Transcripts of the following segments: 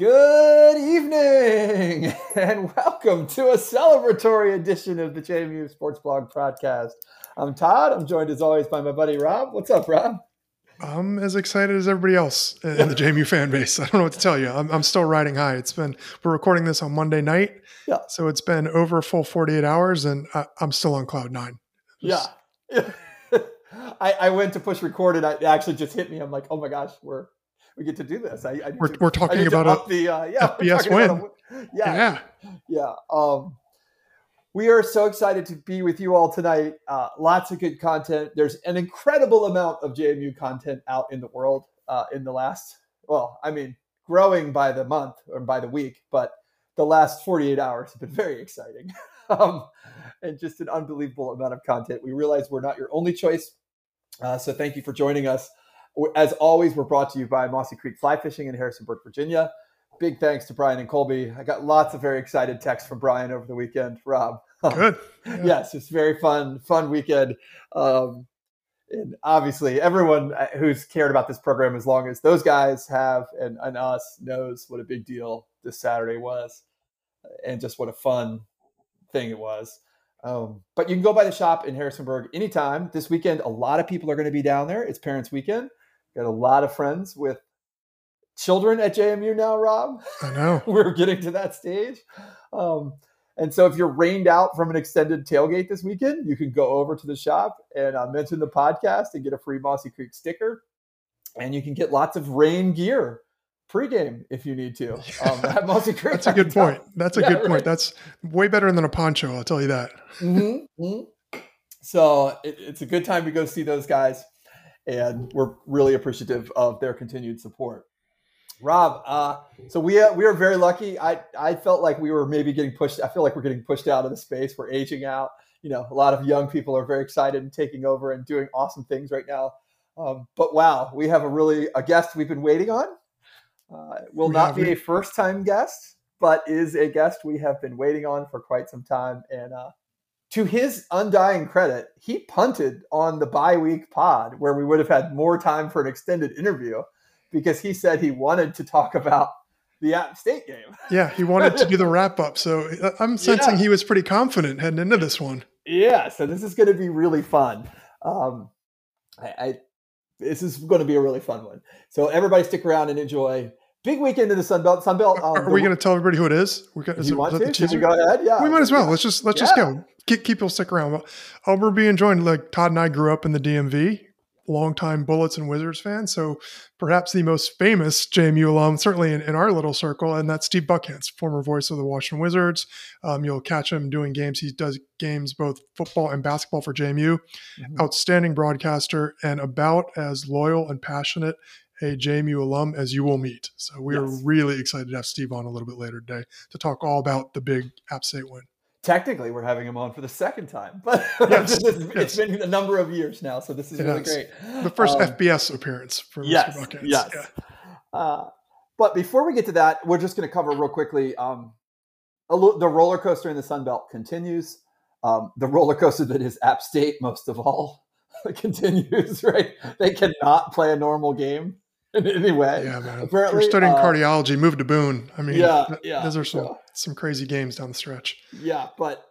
Good evening and welcome to a celebratory edition of the JMU Sports Blog podcast. I'm Todd. I'm joined as always by my buddy Rob. What's up, Rob? I'm as excited as everybody else in the JMU fan base. I don't know what to tell you. I'm still riding high. We're recording this on Monday night. Yeah. So it's been over a full 48 hours and I'm still on cloud nine. I went to push record and it actually just hit me. I'm like, oh my gosh, we get to do this. We're talking about the FBS win. Yeah. We are so excited to be with you all tonight. Lots of good content. There's an incredible amount of JMU content out in the world in the last, growing by the month or by the week, but the last 48 hours have been very exciting and just an unbelievable amount of content. We realize we're not your only choice. So thank you for joining us. As always, we're brought to you by Mossy Creek Fly Fishing in Harrisonburg, Virginia. Big thanks to Brian and Colby. I got lots of very excited texts from Brian over the weekend, Rob. Good. Yeah. Yes, it's very fun weekend. And obviously, everyone who's cared about this program as long as those guys have and us knows what a big deal this Saturday was and just what a fun thing it was. But you can go by the shop in Harrisonburg anytime. This weekend, a lot of people are going to be down there. It's Parents' Weekend. Got a lot of friends with children at JMU now, Rob. I know. We're getting to that stage. And so if you're rained out from an extended tailgate this weekend, you can go over to the shop and mention the podcast and get a free Mossy Creek sticker. And you can get lots of rain gear pregame if you need to. At Mossy Creek. That's a good point. That's a good point. That's way better than a poncho, I'll tell you that. So it's a good time to go see those guys. And we're really appreciative of their continued support. Rob, so we are very lucky. I felt like we were maybe getting pushed. I feel like we're getting pushed out of the space. We're aging out. You know, a lot of young people are very excited and taking over and doing awesome things right now. But wow, we have a guest we've been waiting on. Will not be a first-time guest, but is a guest we have been waiting on for quite some time. And to his undying credit, he punted on the bye-week pod where we would have had more time for an extended interview, because he said he wanted to talk about the App State game. Yeah, he wanted to do the wrap-up. So I'm sensing he was pretty confident heading into this one. Yeah, so this is going to be really fun. This is going to be a really fun one. So everybody stick around and enjoy. Big weekend in the Sun Belt. Are we going to tell everybody who it is? Should we go ahead? Yeah. We might as well. Let's just go. Keep people stick around. We're being joined. Like Todd and I grew up in the DMV. Longtime Bullets and Wizards fan, so perhaps the most famous JMU alum, certainly in our little circle, and that's Steve Buckhantz, former voice of the Washington Wizards. You'll catch him doing games. He does games, both football and basketball for JMU. Mm-hmm. Outstanding broadcaster and about as loyal and passionate a JMU alum as you will meet. So we are really excited to have Steve on a little bit later today to talk all about the big App State win. Technically, we're having him on for the second time, but it's been a number of years now, so this is really great. The first FBS appearance for Mr. Buckhantz. Yes. Yeah. But before we get to that, we're just going to cover real quickly the roller coaster in the Sun Belt continues. The roller coaster that is App State, most of all, continues. Right? They cannot play a normal game in any way. Yeah, man. Apparently, we're studying cardiology. Moved to Boone. Those are some crazy games down the stretch. Yeah, but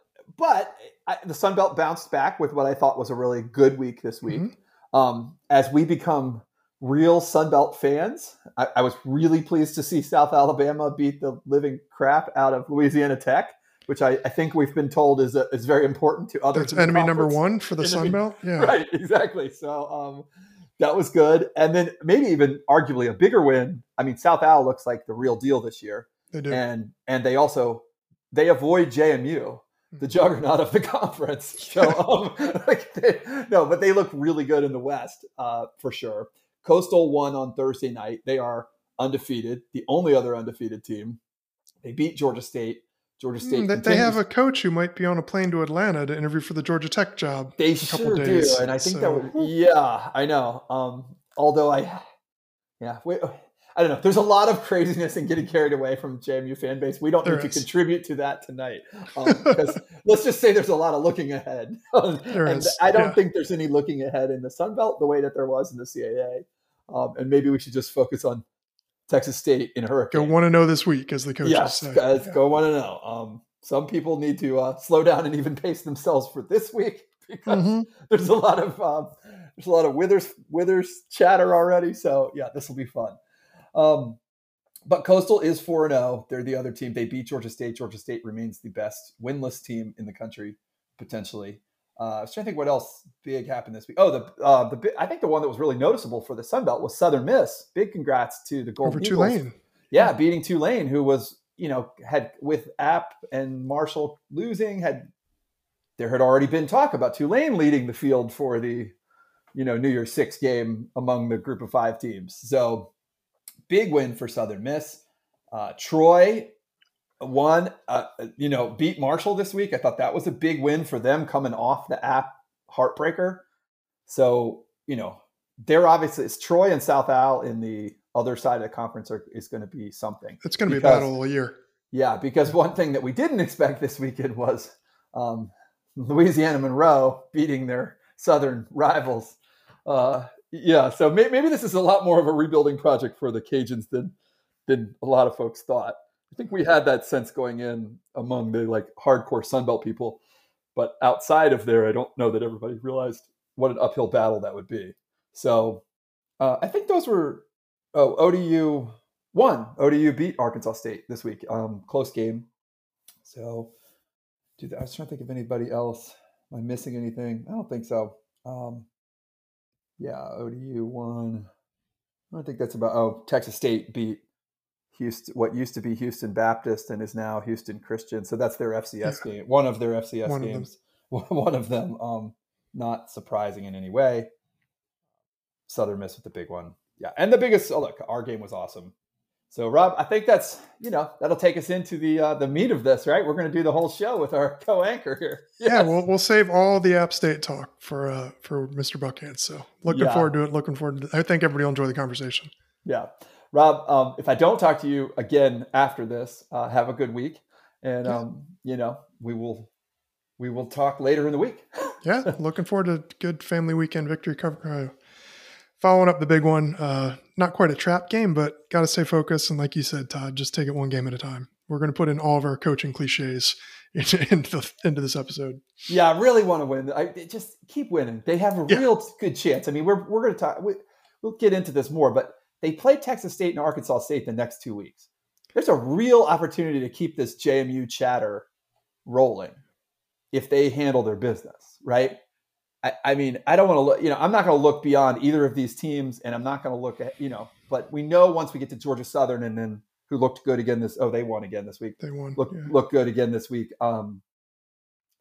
the Sun Belt bounced back with what I thought was a really good week this week. Mm-hmm. As we become real Sun Belt fans, I was really pleased to see South Alabama beat the living crap out of Louisiana Tech, which I think we've been told is very important to others. That's enemy number one for the Sun Belt. Yeah, right. Exactly. So that was good, and then maybe even arguably a bigger win. I mean, South Al looks like the real deal this year. They do. And they also, avoid JMU, the juggernaut of the conference. So, but they look really good in the West for sure. Coastal won on Thursday night. They are undefeated, the only other undefeated team. They beat Georgia State. Georgia State. They have a coach who might be on a plane to Atlanta to interview for the Georgia Tech job. They sure do. And I think I know. I don't know. There's a lot of craziness in getting carried away from JMU fan base. We don't need to contribute to that tonight. Because let's just say there's a lot of looking ahead. I don't think there's any looking ahead in the Sun Belt the way that there was in the CAA. And maybe we should just focus on Texas State in a hurricane. Go 1-0 this week, as the coaches say. Guys, yeah. Go 1-0. Some people need to slow down and even pace themselves for this week, because there's a lot of Withers chatter already. So yeah, this will be fun. But Coastal is 4-0. They're the other team. They beat Georgia State. Georgia State remains the best winless team in the country, potentially. I was trying to think what else big happened this week. Oh, I think the one that was really noticeable for the Sun Belt was Southern Miss. Big congrats to the Golden Eagles. Over Tulane. Yeah, beating Tulane, who was, had with App and Marshall losing, there had already been talk about Tulane leading the field for the, New Year's 6 game among the group of 5 teams. So big win for Southern Miss. Troy won, beat Marshall this week. I thought that was a big win for them coming off the App heartbreaker. So, they're obviously, it's Troy and South Al in the other side of the conference is going to be something. It's going to be a battle all year. Yeah, because one thing that we didn't expect this weekend was Louisiana Monroe beating their Southern rivals. So maybe this is a lot more of a rebuilding project for the Cajuns than a lot of folks thought. I think we had that sense going in among the hardcore Sunbelt people, but outside of there, I don't know that everybody realized what an uphill battle that would be. So I think those were ODU won. ODU beat Arkansas State this week, close game. So I was trying to think of anybody else. Am I missing anything? I don't think so. ODU won. I don't think that's about. Oh, Texas State beat Houston, what used to be Houston Baptist and is now Houston Christian. So that's their FCS game, one of their FCS games. One of them. Not surprising in any way. Southern Miss with the big one. Yeah, and the biggest. Oh, look, our game was awesome. So Rob, I think that's that'll take us into the meat of this, right? We're going to do the whole show with our co-anchor here. Yes. Yeah, we'll save all the App State talk for Mr. Buckhantz. So looking forward to it. I think everybody will enjoy the conversation. Yeah, Rob, if I don't talk to you again after this, have a good week, and we will talk later in the week. Yeah, looking forward to good family weekend victory cover. Following up the big one, not quite a trap game, but got to stay focused. And like you said, Todd, just take it one game at a time. We're going to put in all of our coaching cliches into this episode. Yeah, I really want to win. Just keep winning. They have a real good chance. I mean, we're going to talk. We'll get into this more, but they play Texas State and Arkansas State the next 2 weeks. There's a real opportunity to keep this JMU chatter rolling if they handle their business, right? I mean, I don't want to look, I'm not going to look beyond either of these teams, and I'm not going to look at, but we know once we get to Georgia Southern and then who looked good again they won again this week. They won. Look good again this week. And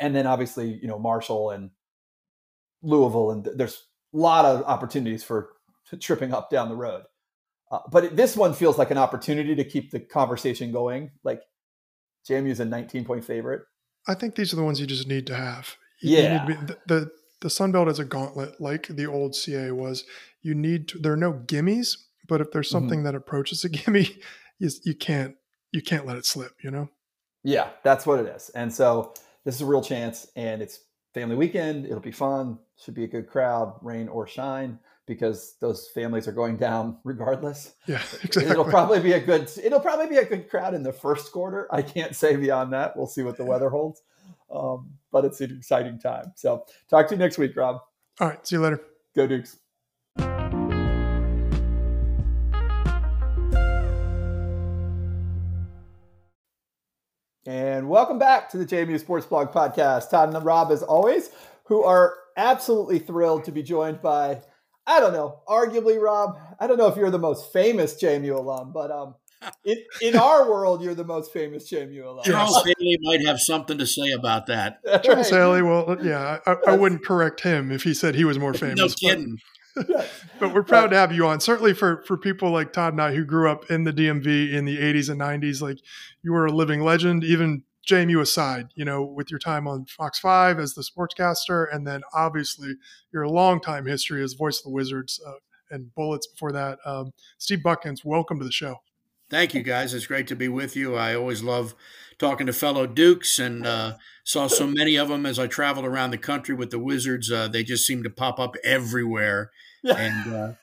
then obviously, Marshall and Louisville, and there's a lot of opportunities for tripping up down the road. But this one feels like an opportunity to keep the conversation going. Like JMU's a 19-point favorite. I think these are the ones you just need to have. You need to be, the Sun Belt is a gauntlet, like the old CA was. You need to, there are no gimmies, but if there's something that approaches a gimme, you can't let it slip, Yeah, that's what it is. And so this is a real chance, and it's family weekend. It'll be fun. Should be a good crowd, rain or shine, because those families are going down regardless. Yeah, exactly. It'll probably be a good crowd in the first quarter. I can't say beyond that. We'll see what the weather holds. But it's an exciting time. So talk to you next week, Rob. All right. See you later. Go Dukes. And welcome back to the JMU Sports Blog Podcast. Todd and Rob, as always, who are absolutely thrilled to be joined by, I don't know, arguably, Rob, I don't know if you're the most famous JMU alum, but in our world, you're the most famous JMU alum. Charles Haley might have something to say about that. Charles Haley, well, yeah, I wouldn't correct him if he said he was more famous. No kidding. But we're proud to have you on. Certainly for people like Todd and I who grew up in the DMV in the 80s and 90s, like you were a living legend, even JMU aside, with your time on Fox 5 as the sportscaster, and then obviously your longtime history as Voice of the Wizards and Bullets before that. Steve Buckhantz, welcome to the show. Thank you, guys. It's great to be with you. I always love talking to fellow Dukes, and saw so many of them as I traveled around the country with the Wizards. They just seem to pop up everywhere. Yeah. And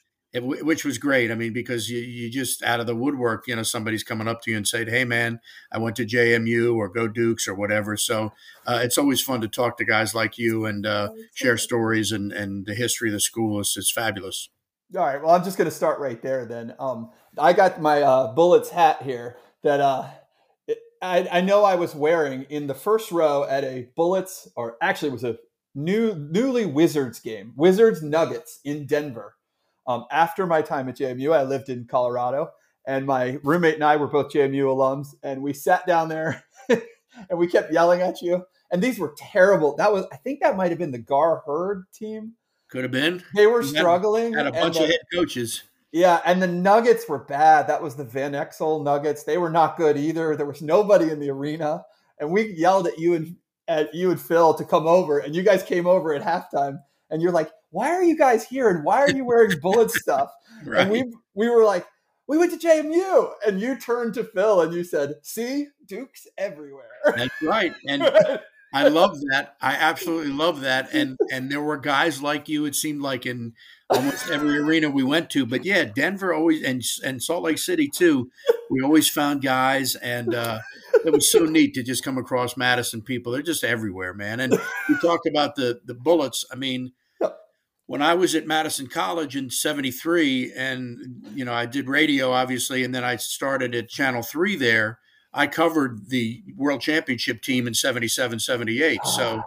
which was great. I mean, because you just out of the woodwork, you know, somebody's coming up to you and saying, "Hey, man, I went to JMU or go Dukes or whatever." So it's always fun to talk to guys like you and share stories and the history of the school. It's fabulous. All right. Well, I'm just going to start right there then. I got my Bullets hat here that I know I was wearing in the first row at a Bullets, or actually it was a newly Wizards game, Wizards Nuggets in Denver. After my time at JMU, I lived in Colorado, and my roommate and I were both JMU alums, and we sat down there and we kept yelling at you. And these were terrible. I think that might've been the Gar Hurd team. Could have been. They were struggling. Had a bunch of head coaches. Yeah. And the Nuggets were bad. That was the Van Exel Nuggets. They were not good either. There was nobody in the arena, and we yelled at you and Phil to come over, and you guys came over at halftime, and you're like, "Why are you guys here? And why are you wearing Bullet stuff?" Right. And we were like, "We went to JMU." And you turned to Phil and you said, "See, Duke's everywhere." That's right. And I love that. I absolutely love that. And there were guys like you, it seemed like, in almost every arena we went to. But yeah, Denver always, and Salt Lake City too, we always found guys. And it was so neat to just come across Madison people. They're just everywhere, man. And you talk about the Bullets. I mean, when I was at Madison College in 73 and, you know, I did radio, obviously, and then I started at Channel 3 there, I covered the World Championship team in 77, 78. So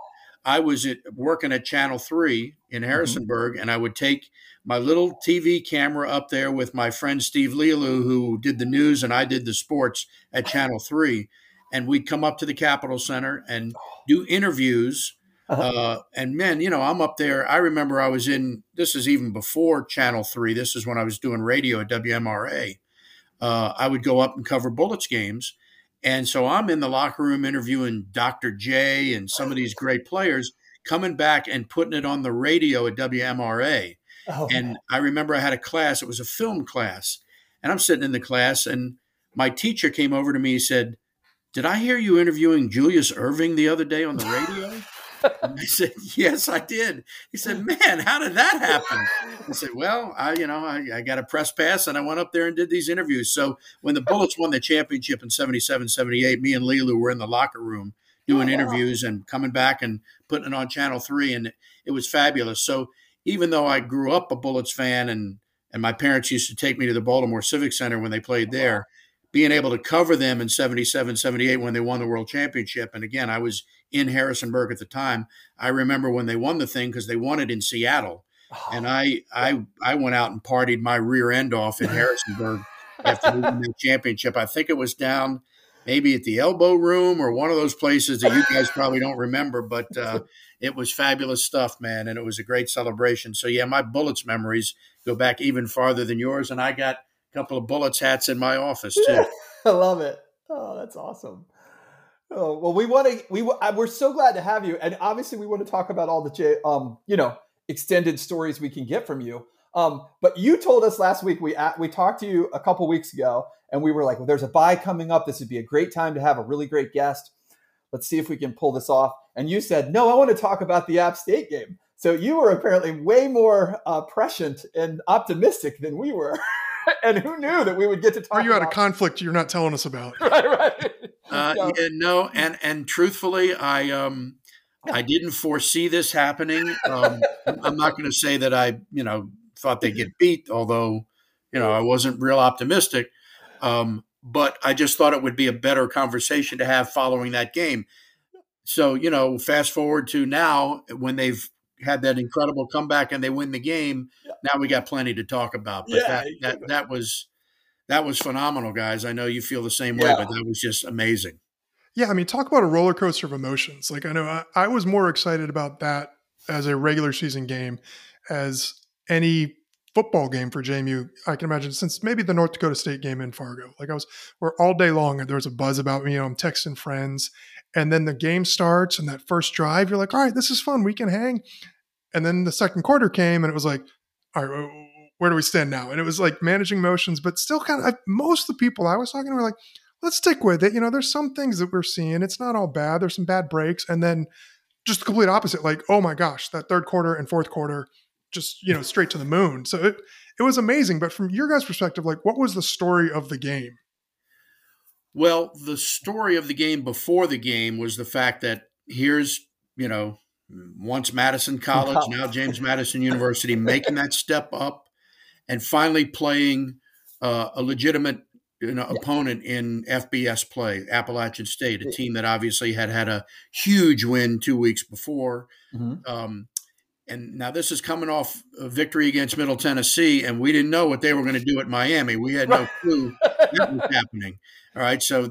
I was working at Channel 3 in Harrisonburg, and I would take my little TV camera up there with my friend Steve Lelou, who did the news, and I did the sports at Channel 3. And we'd come up to the Capitol Center and do interviews. And man, you know, I'm up there. I remember I was this is even before Channel 3. This is when I was doing radio at WMRA. I would go up and cover Bullets games. And so I'm in the locker room interviewing Dr. J and some of these great players, coming back and putting it on the radio at WMRA. And I remember I had a class. It was a film class. And I'm sitting in the class, and my teacher came over to me and said, "Did I hear you interviewing Julius Irving the other day on the radio?" I said, "Yes, I did." He said, "Man, how did that happen?" I said, "Well, I got a press pass, and I went up there and did these interviews." So when the Bullets won the championship in 77, 78, me and Lelou were in the locker room doing interviews and coming back and putting it on Channel 3, and it was fabulous. So even though I grew up a Bullets fan, and my parents used to take me to the Baltimore Civic Center when they played there, being able to cover them in 77, 78 when they won the world championship. And again, I was in Harrisonburg at the time. I remember when they won the thing because they won it in Seattle. And I went out and partied my rear end off in Harrisonburg after winning the championship. I think it was down maybe at the Elbow Room or one of those places that you guys probably don't remember, but it was fabulous stuff, man. And it was a great celebration. So yeah, my Bullets memories go back even farther than yours. And I got couple of Bullets hats in my office too. Yeah, I love it. Oh, that's awesome. Oh, well, we're so glad to have you, and obviously we want to talk about all the extended stories we can get from you. But you told us last week, we talked to you a couple weeks ago, and we were like, "Well, there's a bye coming up. This would be a great time to have a really great guest. Let's see if we can pull this off." And you said, "No, I want to talk about the App State game." So you were apparently way more prescient and optimistic than we were. And who knew that we would get to talk about? Are you out of conflict you're not telling us about? Right. No. And truthfully, I didn't foresee this happening. I'm not going to say that I, thought they'd get beat, although, I wasn't real optimistic. But I just thought it would be a better conversation to have following that game. So, fast forward to now when they've had that incredible comeback and they win the game. Yeah. Now we got plenty to talk about, but that was phenomenal, guys. I know you feel the same way, but that was just amazing. Yeah. I mean, talk about a roller coaster of emotions. Like I know I was more excited about that as a regular season game as any football game for JMU. I can imagine since maybe the North Dakota State game in Fargo, we're all day long and there was a buzz about me, I'm texting friends. And then the game starts and that first drive, you're like, all right, this is fun. We can hang. And then the second quarter came and it was like, all right, where do we stand now? And it was like managing motions, but still kind of most of the people I was talking to were like, let's stick with it. There's some things that we're seeing. It's not all bad. There's some bad breaks. And then just the complete opposite. Like, oh my gosh, that third quarter and fourth quarter just, you know, straight to the moon. So it was amazing. But from your guys' perspective, like, what was the story of the game? Well, the story of the game before the game was the fact that here's, you know, once Madison College, now James Madison University, making that step up and finally playing a legitimate, you know, opponent in FBS play, Appalachian State, a team that obviously had a huge win 2 weeks before. Mm-hmm. And now this is coming off a victory against Middle Tennessee, and we didn't know what they were going to do at Miami. We had no clue that was happening. All right, so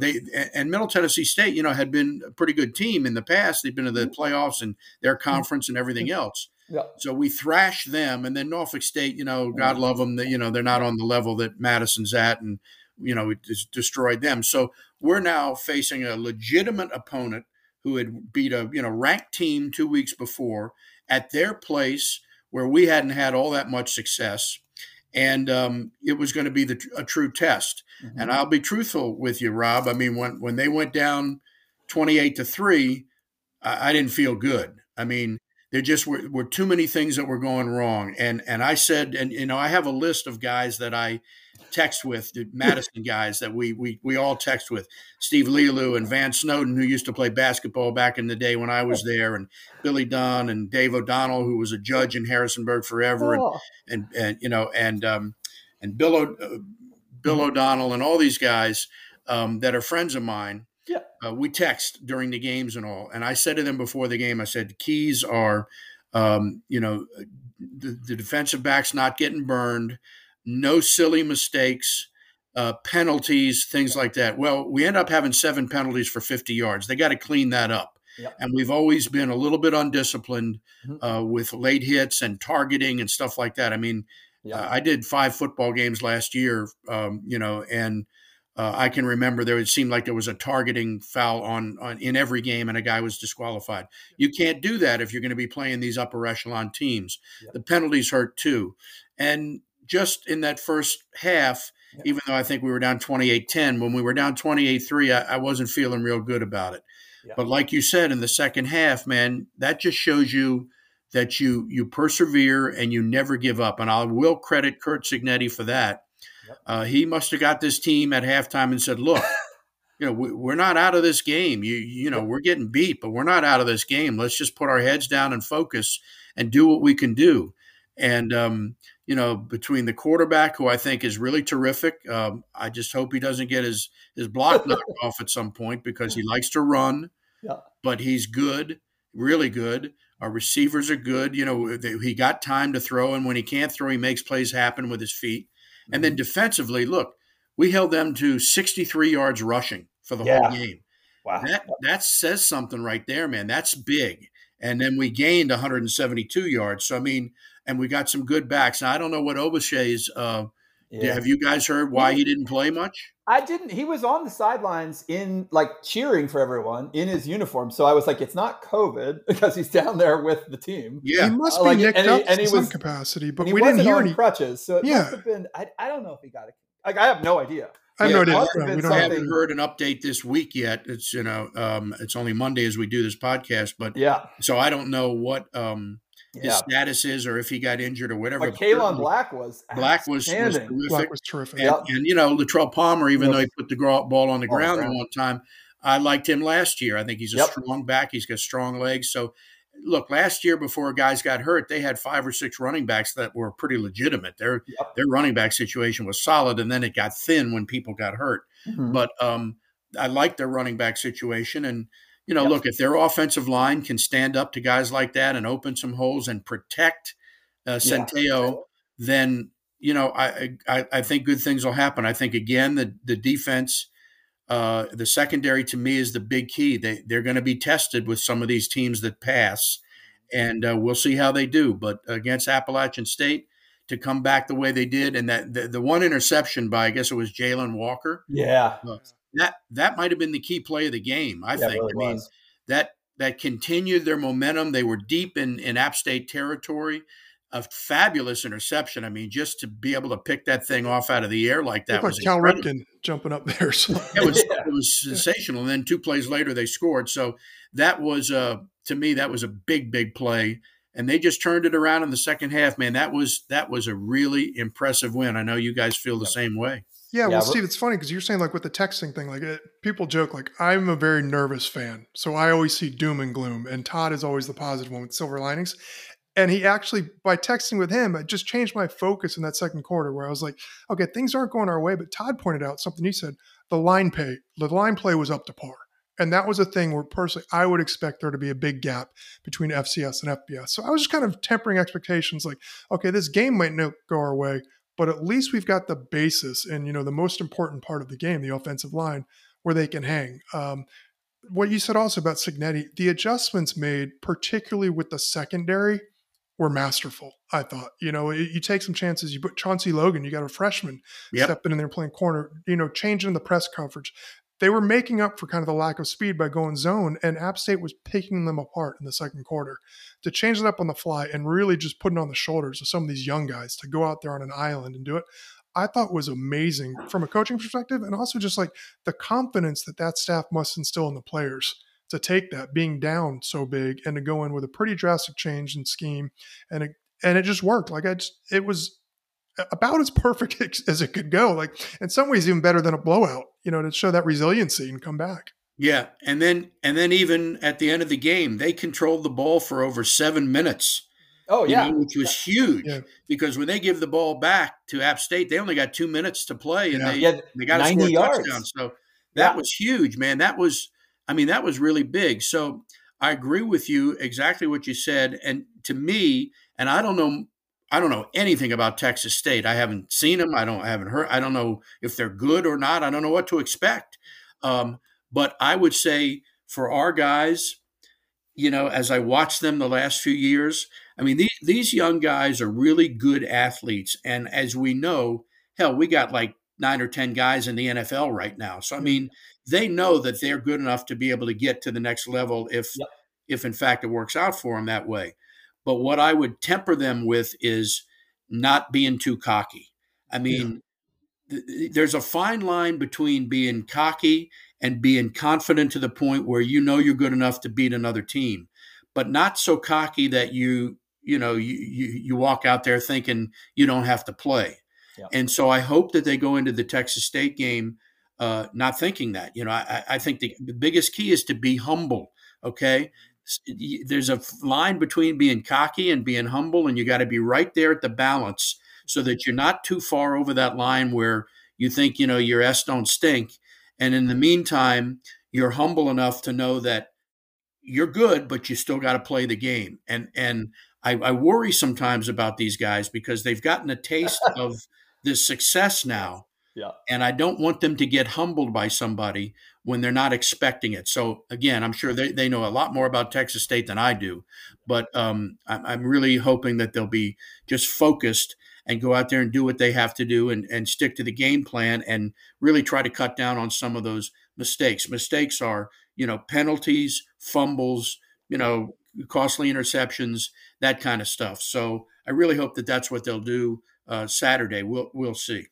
and Middle Tennessee State, you know, had been a pretty good team in the past. They've been to the playoffs and their conference and everything else. Yeah. So we thrashed them, and then Norfolk State, you know, God love them, you know, they're not on the level that Madison's at, and, you know, it just destroyed them. So we're now facing a legitimate opponent who had beat a, you know, ranked team 2 weeks before at their place where we hadn't had all that much success. And it was going to be a true test. Mm-hmm. And I'll be truthful with you, Rob. I mean, when they went down 28-3, I didn't feel good. I mean, there just were too many things that were going wrong. And I said, and, you know, I have a list of guys that I text with, the Madison guys that we all text with, Steve Lelou and Van Snowden, who used to play basketball back in the day when I was there, and Billy Dunn and Dave O'Donnell, who was a judge in Harrisonburg forever, and you know, and Bill O'Donnell and all these guys that are friends of mine. Yeah, we text during the games and all, and I said to them before the game, I said, the keys are, you know, the defensive backs not getting burned, no silly mistakes, penalties, things like that. Well, we end up having 7 penalties for 50 yards. They got to clean that up. Yep. And we've always been a little bit undisciplined with late hits and targeting and stuff like that. I mean, I did 5 football games last year, you know, and I can remember it seemed like there was a targeting foul on in every game, and a guy was disqualified. You can't do that if you're going to be playing these upper echelon teams. Yep. The penalties hurt too. And just in that first half, even though I think we were down 28-10, when we were down 28-3, I wasn't feeling real good about it. Yeah. But like you said, in the second half, man, that just shows you that you persevere and you never give up. And I will credit Kurt Cignetti for that. Yeah. He must have got this team at halftime and said, look, you know, we're not out of this game. You know, we're getting beat, but we're not out of this game. Let's just put our heads down and focus and do what we can do. And, you know, between the quarterback, who I think is really terrific, I just hope he doesn't get his block knocked off at some point, because he likes to run, but he's good, really good. Our receivers are good. You know, he got time to throw, and when he can't throw, he makes plays happen with his feet. And then defensively, look, we held them to 63 yards rushing for the whole game. Wow. That says something right there, man. That's big. And then we gained 172 yards. So, I mean, and we got some good backs. Now, I don't know what Obashay's have you guys heard why he didn't play much? I didn't. He was on the sidelines in, like, cheering for everyone in his uniform. So I was like, it's not COVID, because he's down there with the team. Yeah. He must be nicked up in some capacity, but we didn't hear any crutches. So it must have been, I don't know if he got it. Like, I have no idea. I know we haven't heard an update this week yet. It's, you know, it's only Monday as we do this podcast, but so I don't know what, his status is, or if he got injured or whatever. But Kalon Black was terrific. And you know, Latrell Palmer, even though he put the ball on the ground at one time, I liked him last year. I think he's a strong back. He's got strong legs. So look, last year before guys got hurt, they had 5 or 6 running backs that were pretty legitimate. Their running back situation was solid, and then it got thin when people got hurt. Mm-hmm. But I liked their running back situation. And you know, look, if their offensive line can stand up to guys like that and open some holes and protect Centeio, then, you know, I think good things will happen. I think, again, the defense, the secondary, to me, is the big key. They're going to be tested with some of these teams that pass, and we'll see how they do. But against Appalachian State, to come back the way they did, and that the one interception by, I guess it was Jalen Walker. Yeah. That might have been the key play of the game, I think. Really that continued their momentum. They were deep in App State territory. A fabulous interception. I mean, just to be able to pick that thing off out of the air like that was Cal Ripken jumping up there. So. It was sensational. And then 2 plays later, they scored. So that was to me, that was a big, big play. and they just turned it around in the second half. Man, that was a really impressive win. I know you guys feel the same way. Yeah, well, Steve, it's funny because you're saying like with the texting thing, like people joke, like I'm a very nervous fan. So I always see doom and gloom, and Todd is always the positive one with silver linings. And he actually, by texting with him, I just changed my focus in that second quarter where I was like, okay, things aren't going our way. But Todd pointed out something. He said, the line play was up to par. And that was a thing where personally, I would expect there to be a big gap between FCS and FBS. So I was just kind of tempering expectations like, okay, this game might not go our way, but at least we've got the basis and, you know, the most important part of the game, the offensive line, where they can hang. What you said also about Cignetti, the adjustments made, particularly with the secondary, were masterful, I thought. You know, you take some chances. You put Chauncey Logan, you got a freshman stepping in there playing corner, you know, changing the press coverage. They were making up for kind of the lack of speed by going zone, and App State was picking them apart in the second quarter. To change it up on the fly and really just putting on the shoulders of some of these young guys to go out there on an island and do it, I thought was amazing from a coaching perspective, and also just like the confidence that staff must instill in the players to take that being down so big and to go in with a pretty drastic change in scheme. And it just worked. Like it was about as perfect as it could go. Like in some ways, even better than a blowout, you know, to show that resiliency and come back. Yeah. And then even at the end of the game, they controlled the ball for over 7 minutes. Oh yeah. You know, which was huge because when they give the ball back to App State, they only got 2 minutes to play and they got to score a touchdown. So that was huge, man. That was really big. So I agree with you exactly what you said. And to me, and I don't know anything about Texas State. I haven't seen them. I haven't heard. I don't know if they're good or not. I don't know what to expect. But I would say for our guys, you know, as I watched them the last few years, I mean, these young guys are really good athletes. And as we know, hell, we got like 9 or 10 guys in the NFL right now. So, I mean, they know that they're good enough to be able to get to the next level if in fact it works out for them that way. But what I would temper them with is not being too cocky. I mean, there's a fine line between being cocky and being confident to the point where you know you're good enough to beat another team, but not so cocky that you walk out there thinking you don't have to play. Yeah. And so I hope that they go into the Texas State game not thinking that. You know, I think the biggest key is to be humble, okay? There's a line between being cocky and being humble, and you got to be right there at the balance so that you're not too far over that line where you think, you know, your S don't stink. And in the meantime, you're humble enough to know that you're good, but you still got to play the game. And I worry sometimes about these guys because they've gotten a taste of this success now. Yeah. And I don't want them to get humbled by somebody when they're not expecting it. So again, I'm sure they know a lot more about Texas State than I do, but I'm really hoping that they'll be just focused and go out there and do what they have to do and stick to the game plan and really try to cut down on some of those mistakes. Mistakes are, you know, penalties, fumbles, you know, costly interceptions, that kind of stuff. So I really hope that that's what they'll do Saturday. We'll see.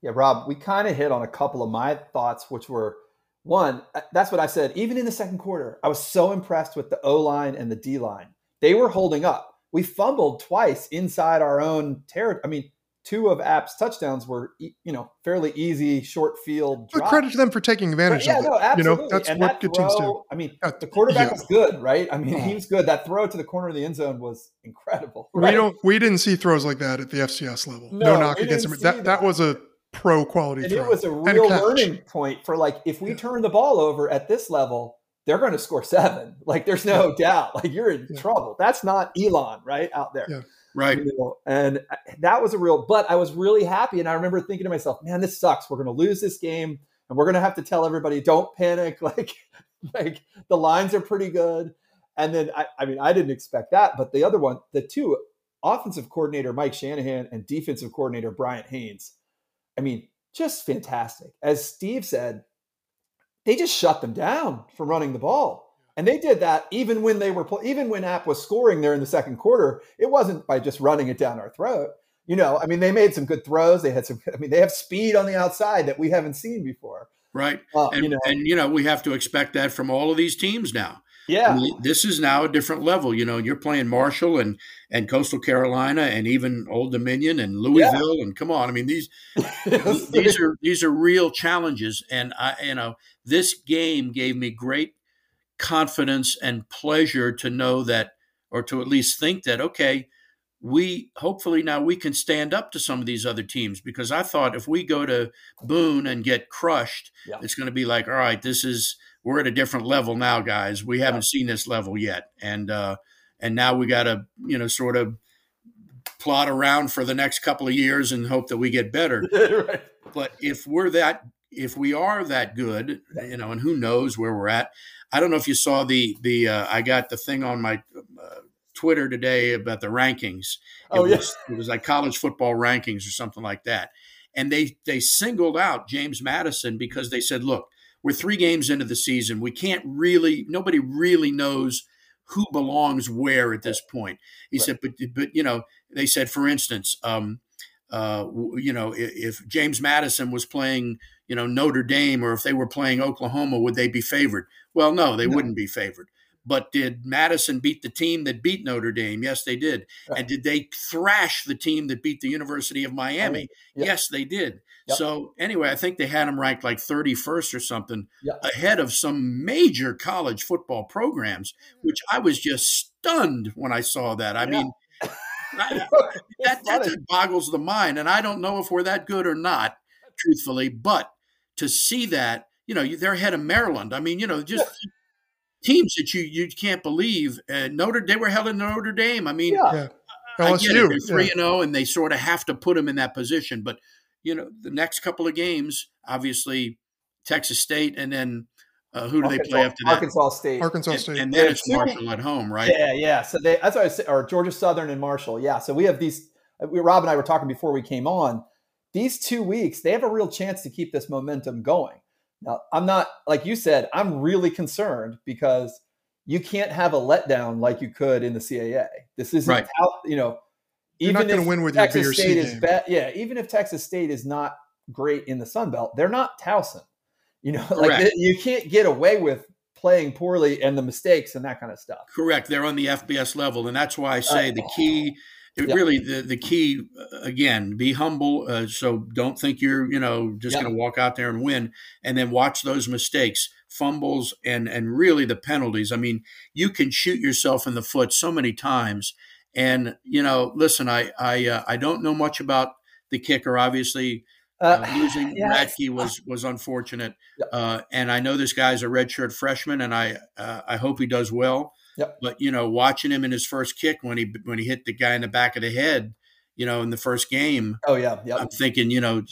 Yeah, Rob, we kind of hit on a couple of my thoughts, which were, one, that's what I said. Even in the second quarter, I was so impressed with the O-line and the D-line. They were holding up. We fumbled twice inside our own territory. I mean, 2 of App's touchdowns were, you know, fairly easy short field drives. Credit to them for taking advantage of it. No, absolutely. You know, that's and what that good throw, teams do. I mean, the quarterback was good, right? I mean, he was good. That throw to the corner of the end zone was incredible. Right? We didn't see throws like that at the FCS level. No knock against him. That was a pro quality and throw. It was a real learning point for, like, if we turn the ball over at this level, they're going to score 7. Like, there's no doubt. Like, you're in trouble. That's not Elon, right, out there. Yeah. Right. You know, and that was a real – but I was really happy, and I remember thinking to myself, man, this sucks. We're going to lose this game, and we're going to have to tell everybody, don't panic. Like the lines are pretty good. And then, I didn't expect that. But the other one, the 2, offensive coordinator Mike Shanahan and defensive coordinator Bryant Haynes, I mean, just fantastic. As Steve said, they just shut them down from running the ball. And they did that even when App was scoring there in the second quarter, it wasn't by just running it down our throat. You know, I mean, they made some good throws. They had they have speed on the outside that we haven't seen before. Right. And, you know, we have to expect that from all of these teams now. Yeah. I mean, this is now a different level. You know, you're playing Marshall and Coastal Carolina and even Old Dominion and Louisville. Yeah. And come on, I mean, these are real challenges. And I, you know, this game gave me great confidence and pleasure to know that, or to at least think that, okay, we hopefully now we can stand up to some of these other teams, because I thought if we go to Boone and get crushed, it's going to be like, all right, we're at a different level now, guys. We haven't seen this level yet. And now we got to, you know, sort of plot around for the next couple of years and hope that we get better. Right. But if we are that good, you know, and who knows where we're at. I don't know if you saw I got the thing on my Twitter today about the rankings. It was like college football rankings or something like that. And they singled out James Madison because they said, look, we're 3 games into the season. We can't really, nobody really knows who belongs where at this point. He said, but, you know, they said, for instance, you know, if James Madison was playing, you know, Notre Dame, or if they were playing Oklahoma, would they be favored? Well, no, they wouldn't be favored. But did Madison beat the team that beat Notre Dame? Yes, they did. Right. And did they thrash the team that beat the University of Miami? Yes, they did. Yep. So anyway, I think they had them ranked like 31st or something ahead of some major college football programs, which I was just stunned when I saw that. I mean, that just boggles the mind. And I don't know if we're that good or not, truthfully. But to see that, you know, they're ahead of Maryland. I mean, you know, just – teams that you can't believe. They were held in Notre Dame. I mean, I get it. They're 3-0, and they sort of have to put them in that position. But, you know, the next couple of games, obviously Texas State, and then who do they play after that? Arkansas State. And then it's Marshall at home, right? Yeah. So that's what I said, or Georgia Southern and Marshall. Yeah, so we have these Rob and I were talking before we came on. These 2 weeks, they have a real chance to keep this momentum going. Now, I'm not, like you said, I'm really concerned because you can't have a letdown like you could in the CAA. This isn't, you know, you're even not going to win with Texas your State is bad. Yeah, even if Texas State is not great in the Sun Belt, they're not Towson. You know, like you can't get away with playing poorly and the mistakes and that kind of stuff. Correct. They're on the FBS level, and that's why I say the key. Really, the key, again, be humble. So don't think you're, you know, just going to walk out there and win, and then watch those mistakes, fumbles, and really the penalties. I mean, you can shoot yourself in the foot so many times. And, you know, listen, I don't know much about the kicker. Obviously, losing Radke was unfortunate. And I know this guy's a redshirt freshman, and I hope he does well. Yep. But, you know, watching him in his first kick when he hit the guy in the back of the head, you know, in the first game. Oh, yeah. Yep. I'm thinking, you know,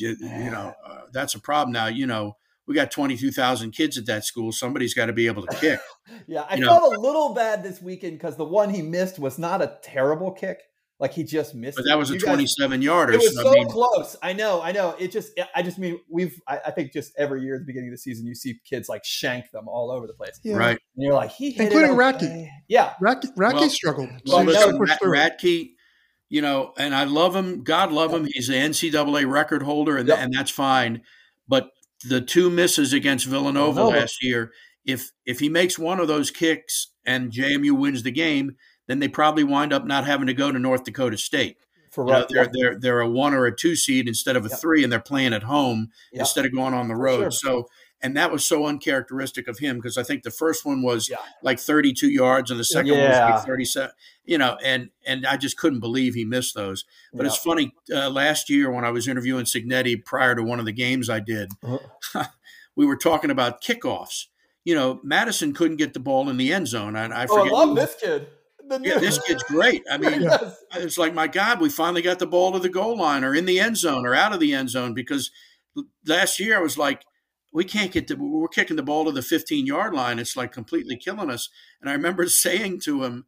that's a problem now. You know, we got 22,000 kids at that school. Somebody's got to be able to kick. I felt a little bad this weekend because the one he missed was not a terrible kick. Like he just missed. But that was a 27-yarder. It was so close. I know. I think just every year at the beginning of the season, you see kids like shank them all over the place. Yeah. Right. And you're like, he hit including it. Including Radke. Yeah. Radke struggled. Well, listen, Radke, you know, and I love him. God love him. He's the NCAA record holder, and and that's fine. But the 2 misses against Villanova last year, if he makes one of those kicks and JMU wins the game, then they probably wind up not having to go to North Dakota State. They're a 1 or a 2 seed instead of a 3, and they're playing at home instead of going on the road. Sure. So, and that was so uncharacteristic of him because I think the first one was like 32 yards, and the second one was like 37. You know, and I just couldn't believe he missed those. But it's funny. Last year when I was interviewing Cignetti prior to one of the games I did, we were talking about kickoffs. You know, Madison couldn't get the ball in the end zone. I forget. I love this kid. Yeah, this kid's great. I mean, it's like, my God, we finally got the ball to the goal line or in the end zone or out of the end zone, because last year I was like, we're kicking the ball to the 15-yard line. It's like completely killing us. And I remember saying to him,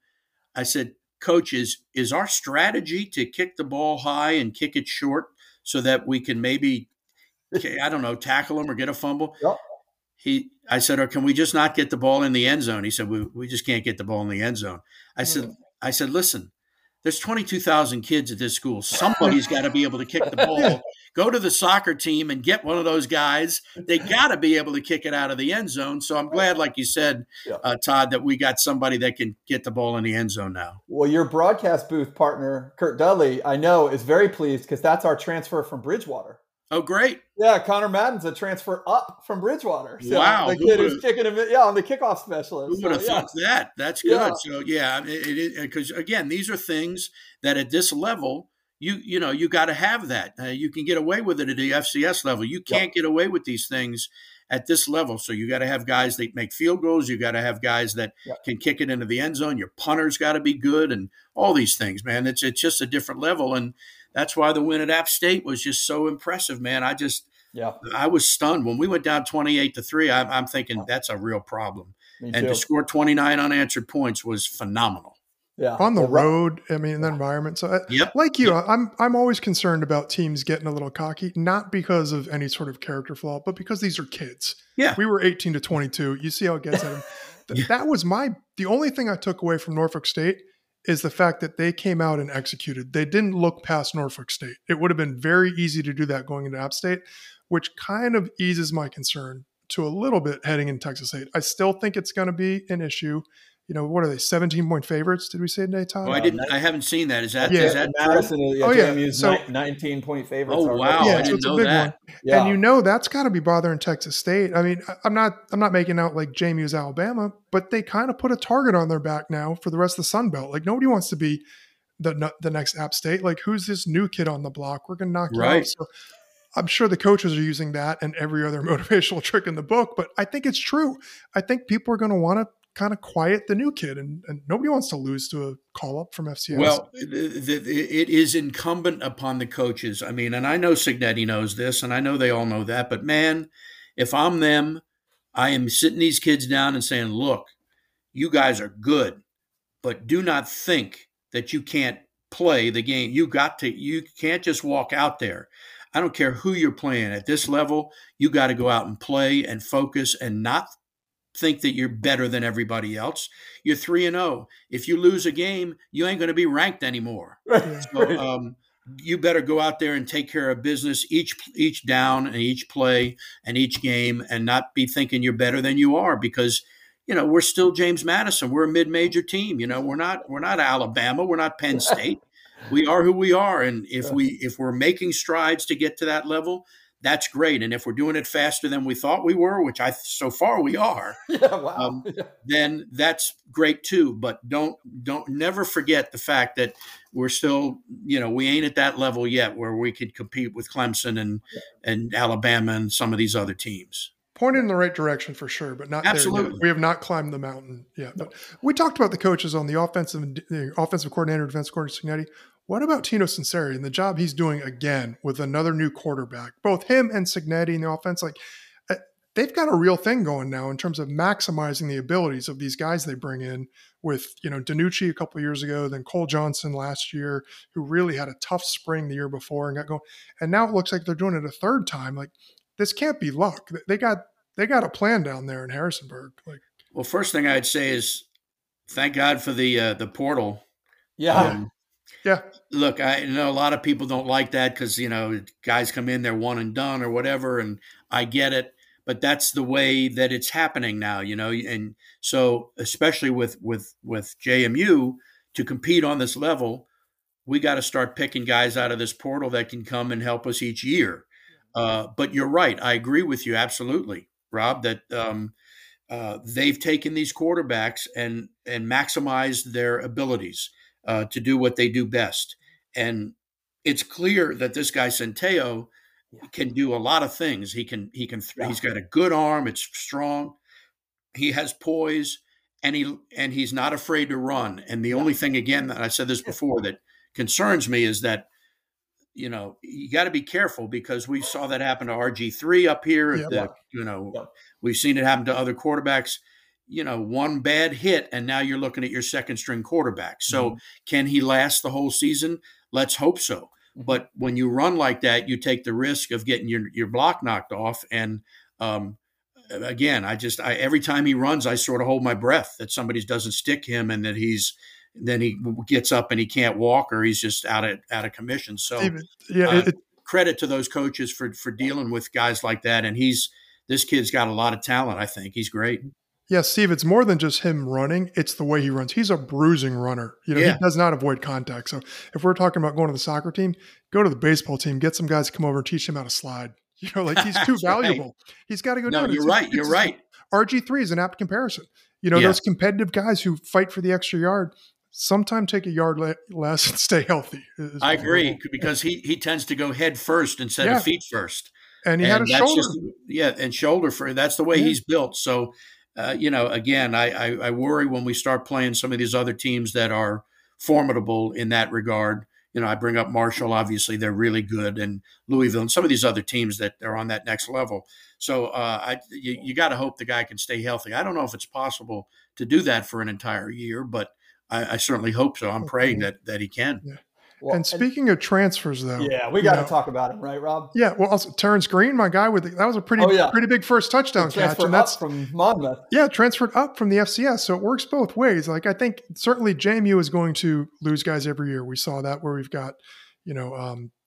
I said, Coach, is our strategy to kick the ball high and kick it short so that we can maybe, I don't know, tackle him or get a fumble? Yep. I said, or can we just not get the ball in the end zone? He said, we just can't get the ball in the end zone. I said, listen, There's 22,000 kids at this school. Somebody's got to be able to kick the ball. Go to the soccer team and get one of those guys. They got to be able to kick it out of the end zone. So I'm glad, like you said, Todd, that we got somebody that can get the ball in the end zone now. Well, your broadcast booth partner, Kurt Dudley, I know is very pleased because that's our transfer from Bridgewater. Oh, great. Yeah, Connor Madden's a transfer up from Bridgewater. So wow. The kid who's kicking him, on the kickoff specialist. Who would have thought that? That's good. Yeah. So, because, again, these are things that at this level, you got to have that. You can get away with it at the FCS level. You can't get away with these things at this level. So you got to have guys that make field goals. You got to have guys that can kick it into the end zone. Your punter's got to be good and all these things, man. It's just a different level. And that's why the win at App State was just so impressive, man. I was stunned when we went down 28-3. I'm thinking that's a real problem. And to score 29 unanswered points was phenomenal. Yeah, on the road. I mean, in the environment. So, like you, I'm always concerned about teams getting a little cocky, not because of any sort of character flaw, but because these are kids. Yeah, we were 18-22. You see how it gets at them. That was the only thing I took away from Norfolk State. Is the fact that they came out and executed. They didn't look past Norfolk State. It would have been very easy to do that going into App State, which kind of eases my concern to a little bit heading into Texas State. I still think it's going to be an issue. You know, what are they, 17-point favorites? Did we say today, Tom? Oh, I haven't seen that. Is that Madison? Oh, yeah. So 19-point favorites. Oh, wow. Yeah, I didn't know that. Yeah. And that's got to be bothering Texas State. I mean, I'm not making out like JMU's Alabama, but they kind of put a target on their back now for the rest of the Sun Belt. Like nobody wants to be the next App State. Like who's this new kid on the block? We're going to knock you out. So I'm sure the coaches are using that and every other motivational trick in the book, but I think it's true. I think people are going to want to kind of quiet the new kid, and nobody wants to lose to a call up from FCS. Well, it is incumbent upon the coaches. I mean, and I know Cignetti knows this, and I know they all know that, but man, if I'm them, I am sitting these kids down and saying, look, you guys are good, but do not think that you can't play the game. You can't just walk out there. I don't care who you're playing at this level. You got to go out and play and focus and not think that you're better than everybody else. You're 3-0. If you lose a game, you ain't going to be ranked anymore. So, you better go out there and take care of business each down and each play and each game and not be thinking you're better than you are because, we're still James Madison. We're a mid-major team. We're not Alabama. We're not Penn State. We are who we are. And if we're making strides to get to that level, that's great. And if we're doing it faster than we thought we were, which so far we are, then that's great too. But don't never forget the fact that we're still, we ain't at that level yet where we could compete with Clemson and Alabama and some of these other teams. Pointed in the right direction for sure, but not there yet. We have not climbed the mountain yet. But we talked about the coaches on the offensive coordinator, defensive coordinator, Cignetti. What about Tino Sunseri and the job he's doing again with another new quarterback? Both him and Cignetti in the offense, they've got a real thing going now in terms of maximizing the abilities of these guys they bring in with, DiNucci a couple of years ago, then Cole Johnson last year, who really had a tough spring the year before and got going. And now it looks like they're doing it a third time. Like, this can't be luck. They got a plan down there in Harrisonburg. Well, first thing I'd say is thank God for the portal. Yeah. Yeah. Look, I know a lot of people don't like that because, guys come in, they're one and done or whatever, and I get it. But that's the way that it's happening now, And so especially with JMU, to compete on this level, we got to start picking guys out of this portal that can come and help us each year. But you're right. I agree with you absolutely, Rob, that they've taken these quarterbacks and maximized their abilities. To do what they do best. And it's clear that this guy Centeio can do a lot of things. He's got a good arm. It's strong. He has poise and he's not afraid to run. And the only thing, again, that I said this before, that concerns me is that, you got to be careful because we saw that happen to RG3 up here. We've seen it happen to other quarterbacks. One bad hit, and now you're looking at your second-string quarterback. So can he last the whole season? Let's hope so. But when you run like that, you take the risk of getting your block knocked off. And again, every time he runs, I sort of hold my breath that somebody doesn't stick him and that he's then he gets up and he can't walk, or he's just out of commission. So credit to those coaches for dealing with guys like that. And this kid's got a lot of talent. I think he's great. Yeah, Steve, it's more than just him running. It's the way he runs. He's a bruising runner. He does not avoid contact. So if we're talking about going to the soccer team, go to the baseball team, get some guys to come over and teach him how to slide. He's too valuable. Right. He's got to go down. You're right. RG3 is an apt comparison. Those competitive guys who fight for the extra yard, sometimes take a yard less and stay healthy. I agree, because he tends to go head first instead of feet first. And he had a shoulder. That's the way he's built. So, again, I worry when we start playing some of these other teams that are formidable in that regard. I bring up Marshall, obviously they're really good, and Louisville and some of these other teams that are on that next level. So you got to hope the guy can stay healthy. I don't know if it's possible to do that for an entire year, but I certainly hope so. I'm praying that he can. Yeah. Well, and speaking of transfers, though. Yeah, we got to talk about him, right, Rob? Yeah, well, also Terrence Green, my guy, that was a pretty big first touchdown catch. And that's from Monmouth. Yeah, transferred up from the FCS, so it works both ways. I think certainly JMU is going to lose guys every year. We saw that where we've got,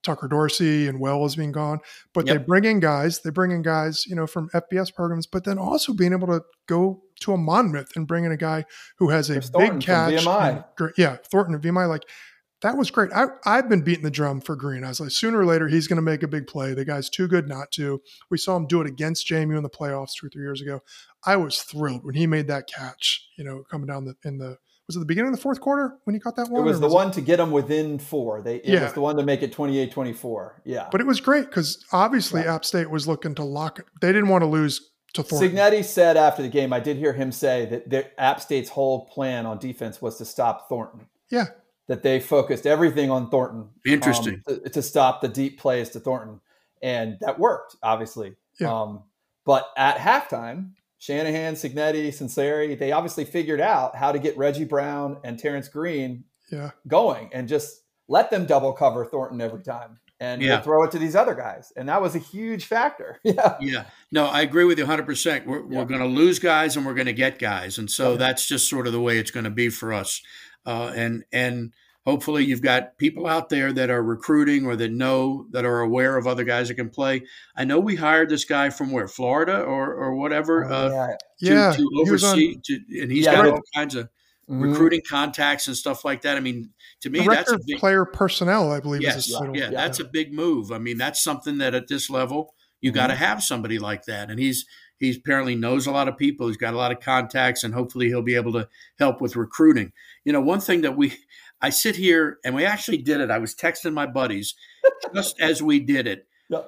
Tucker Dorsey and Wells being gone. But they bring in guys. They bring in guys, from FBS programs, but then also being able to go to a Monmouth and bring in a guy who has a big catch. VMI. Thornton of VMI, that was great. I've been beating the drum for Green. I was like, sooner or later, he's going to make a big play. The guy's too good not to. We saw him do it against JMU in the playoffs 2 or 3 years ago. I was thrilled when he made that catch, coming down was it the beginning of the fourth quarter when he caught that one? It was the one to get them within 4. It was the one to make it 28-24. Yeah. But it was great because obviously App State was looking to lock it. They didn't want to lose to Thornton. Cignetti said after the game, I did hear him say that App State's whole plan on defense was to stop Thornton. Yeah. That they focused everything on Thornton. Interesting. To stop the deep plays to Thornton. And that worked, obviously. Yeah. But at halftime, Shanahan, Cignetti, Sinceri, they obviously figured out how to get Reggie Brown and Terrence Green going and just let them double cover Thornton every time and throw it to these other guys. And that was a huge factor. Yeah. No, I agree with you 100%. We're going to lose guys and we're going to get guys. And so that's just sort of the way it's going to be for us. And hopefully you've got people out there that are recruiting or that are aware of other guys that can play. I know we hired this guy from Florida or whatever, to oversee, and he's got all kinds of recruiting contacts and stuff like that. I mean, to me, that's a big player personnel, I believe. Yes, is that's a big move. I mean, that's something that at this level, you got to have somebody like that. And he apparently knows a lot of people. He's got a lot of contacts, and hopefully he'll be able to help with recruiting. One thing that I sit here, and we actually did it. I was texting my buddies just as we did it. Yep.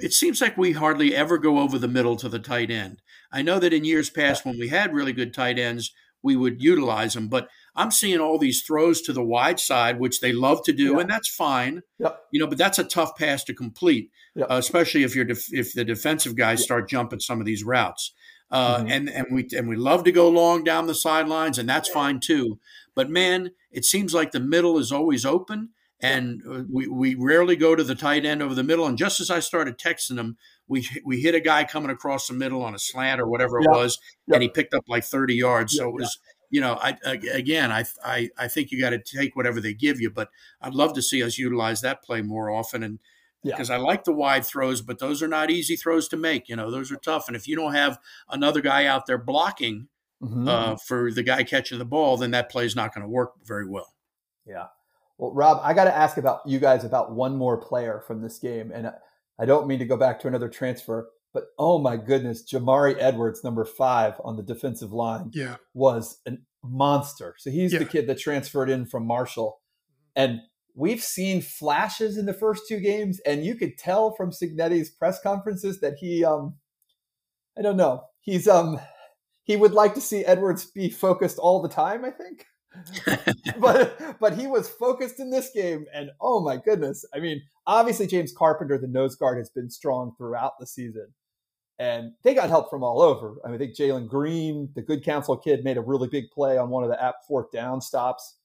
It seems like we hardly ever go over the middle to the tight end. I know that in years past when we had really good tight ends, we would utilize them, but I'm seeing all these throws to the wide side, which they love to do, and that's fine. Yep. But that's a tough pass to complete, especially if if the defensive guys start jumping some of these routes. And we love to go long down the sidelines, and that's fine too. But man, it seems like the middle is always open, and we rarely go to the tight end over the middle. And just as I started texting them, we hit a guy coming across the middle on a slant or whatever it was, and he picked up like 30 yards. So it was. I think you got to take whatever they give you, but I'd love to see us utilize that play more often. And because I like the wide throws, but those are not easy throws to make. Those are tough. And if you don't have another guy out there blocking for the guy catching the ball, then that play is not going to work very well. Yeah. Well, Rob, I got to ask about you guys about one more player from this game. And I don't mean to go back to another transfer, but oh my goodness, Jamari Edwards, number 5 on the defensive line, was a monster. So he's the kid that transferred in from Marshall. And we've seen flashes in the first 2 games, and you could tell from Cignetti's press conferences that he, I don't know, he's he would like to see Edwards be focused all the time, I think. but he was focused in this game, and oh my goodness, I mean, obviously James Carpenter, the nose guard, has been strong throughout the season, and they got help from all over. I mean, I think Jalen Green, the Good Counsel kid, made a really big play on one of the App 4th down stops,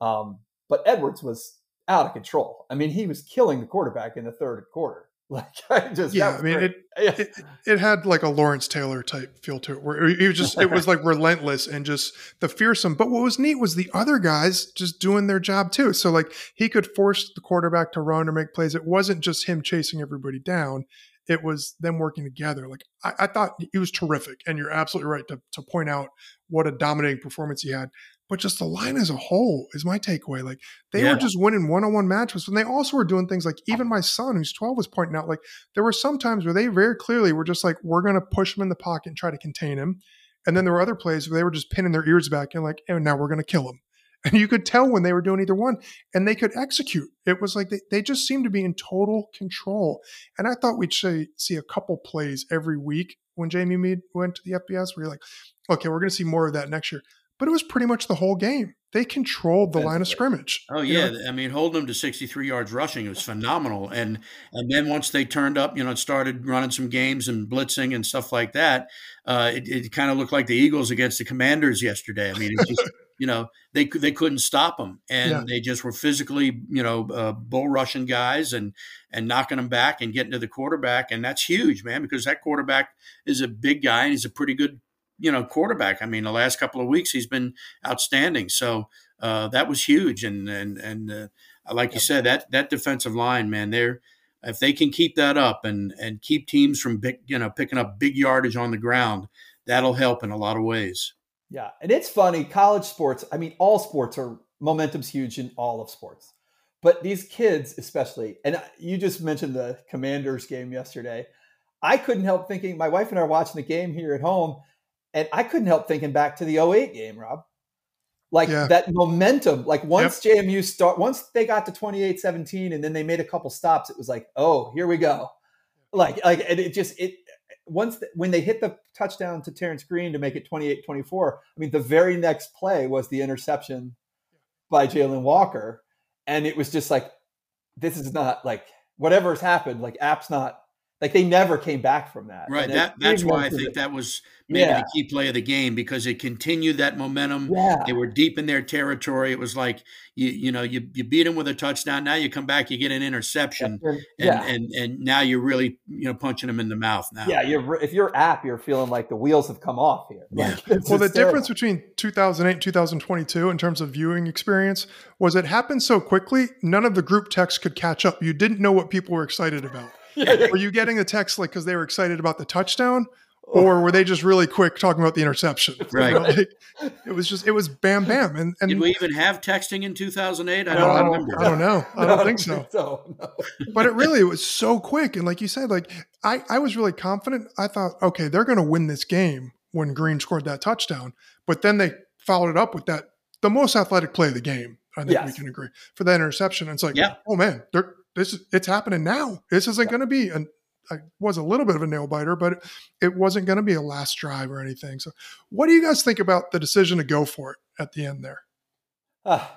but Edwards was out of control. I mean, he was killing the quarterback in the third quarter. Like I just, yeah, I mean, it had like a Lawrence Taylor type feel to it where it was just, it was like relentless and just the fearsome. But what was neat was the other guys just doing their job too. So like he could force the quarterback to run or make plays. It wasn't just him chasing everybody down. It was them working together. Like I thought he was terrific, and you're absolutely right to point out what a dominating performance he had. But just the line as a whole is my takeaway. Like they were just winning one-on-one matches, and they also were doing things like even my son, who's 12, was pointing out. Like there were some times where they very clearly were just like, we're going to push him in the pocket and try to contain him, and then there were other plays where they were just pinning their ears back and like, oh, now we're going to kill him. And you could tell when they were doing either one, and they could execute. It was like they just seemed to be in total control. And I thought we'd see a couple plays every week when Jamie Mead went to the FBS where you're like, okay, we're going to see more of that next year. But it was pretty much the whole game. They controlled the line of scrimmage. Oh, yeah. You know? I mean, holding them to 63 yards rushing was phenomenal. And then once they turned up, you know, and started running some games and blitzing and stuff like that, it kind of looked like the Eagles against the Commanders yesterday. I mean, it's just – you know, they couldn't stop them, and they just were physically, you know, bull rushing guys and knocking them back and getting to the quarterback. And that's huge, man, because that quarterback is a big guy and he's a pretty good, you know, quarterback. I mean, the last couple of weeks he's been outstanding. So that was huge. And like you said, that defensive line, man, if they can keep that up and keep teams from picking up big yardage on the ground, that'll help in a lot of ways. Yeah. And it's funny, college sports, I mean, all sports are momentum's huge in all of sports, but these kids, especially, and you just mentioned the Commanders game yesterday. I couldn't help thinking, my wife and I are watching the game here at home, and I couldn't help thinking back to the 2008 game, Rob, like that momentum, like once JMU once they got to 28-17 and then they made a couple stops, it was like, oh, here we go. Like, and it just, when they hit the touchdown to Terrence Green to make it 28-24, I mean, the very next play was the interception by Jalen Walker. And it was just like, this is not like whatever's happened, like App's not like they never came back from that. Right. That's why I think that was maybe the key play of the game, because it continued that momentum. Yeah. They were deep in their territory. It was like, you beat them with a touchdown. Now you come back, you get an interception, and now you're really, punching them in the mouth now. Yeah. If you're App, you're feeling like the wheels have come off here. Like, well, the difference between 2008 and 2022 in terms of viewing experience was it happened so quickly. None of the group texts could catch up. You didn't know what people were excited about. Were you getting a text like because they were excited about the touchdown, or were they just really quick talking about the interception? Right. You know, it was bam, bam. And did we even have texting in 2008? I don't remember. I don't know. I don't think so. No. But it was so quick. And like you said, like I was really confident. I thought, okay, they're going to win this game when Green scored that touchdown. But then they followed it up with the most athletic play of the game. I think we can agree for that interception. And it's like, oh man, it's happening now. This isn't going to be it was a little bit of a nail biter, but it wasn't going to be a last drive or anything. So what do you guys think about the decision to go for it at the end there? Well,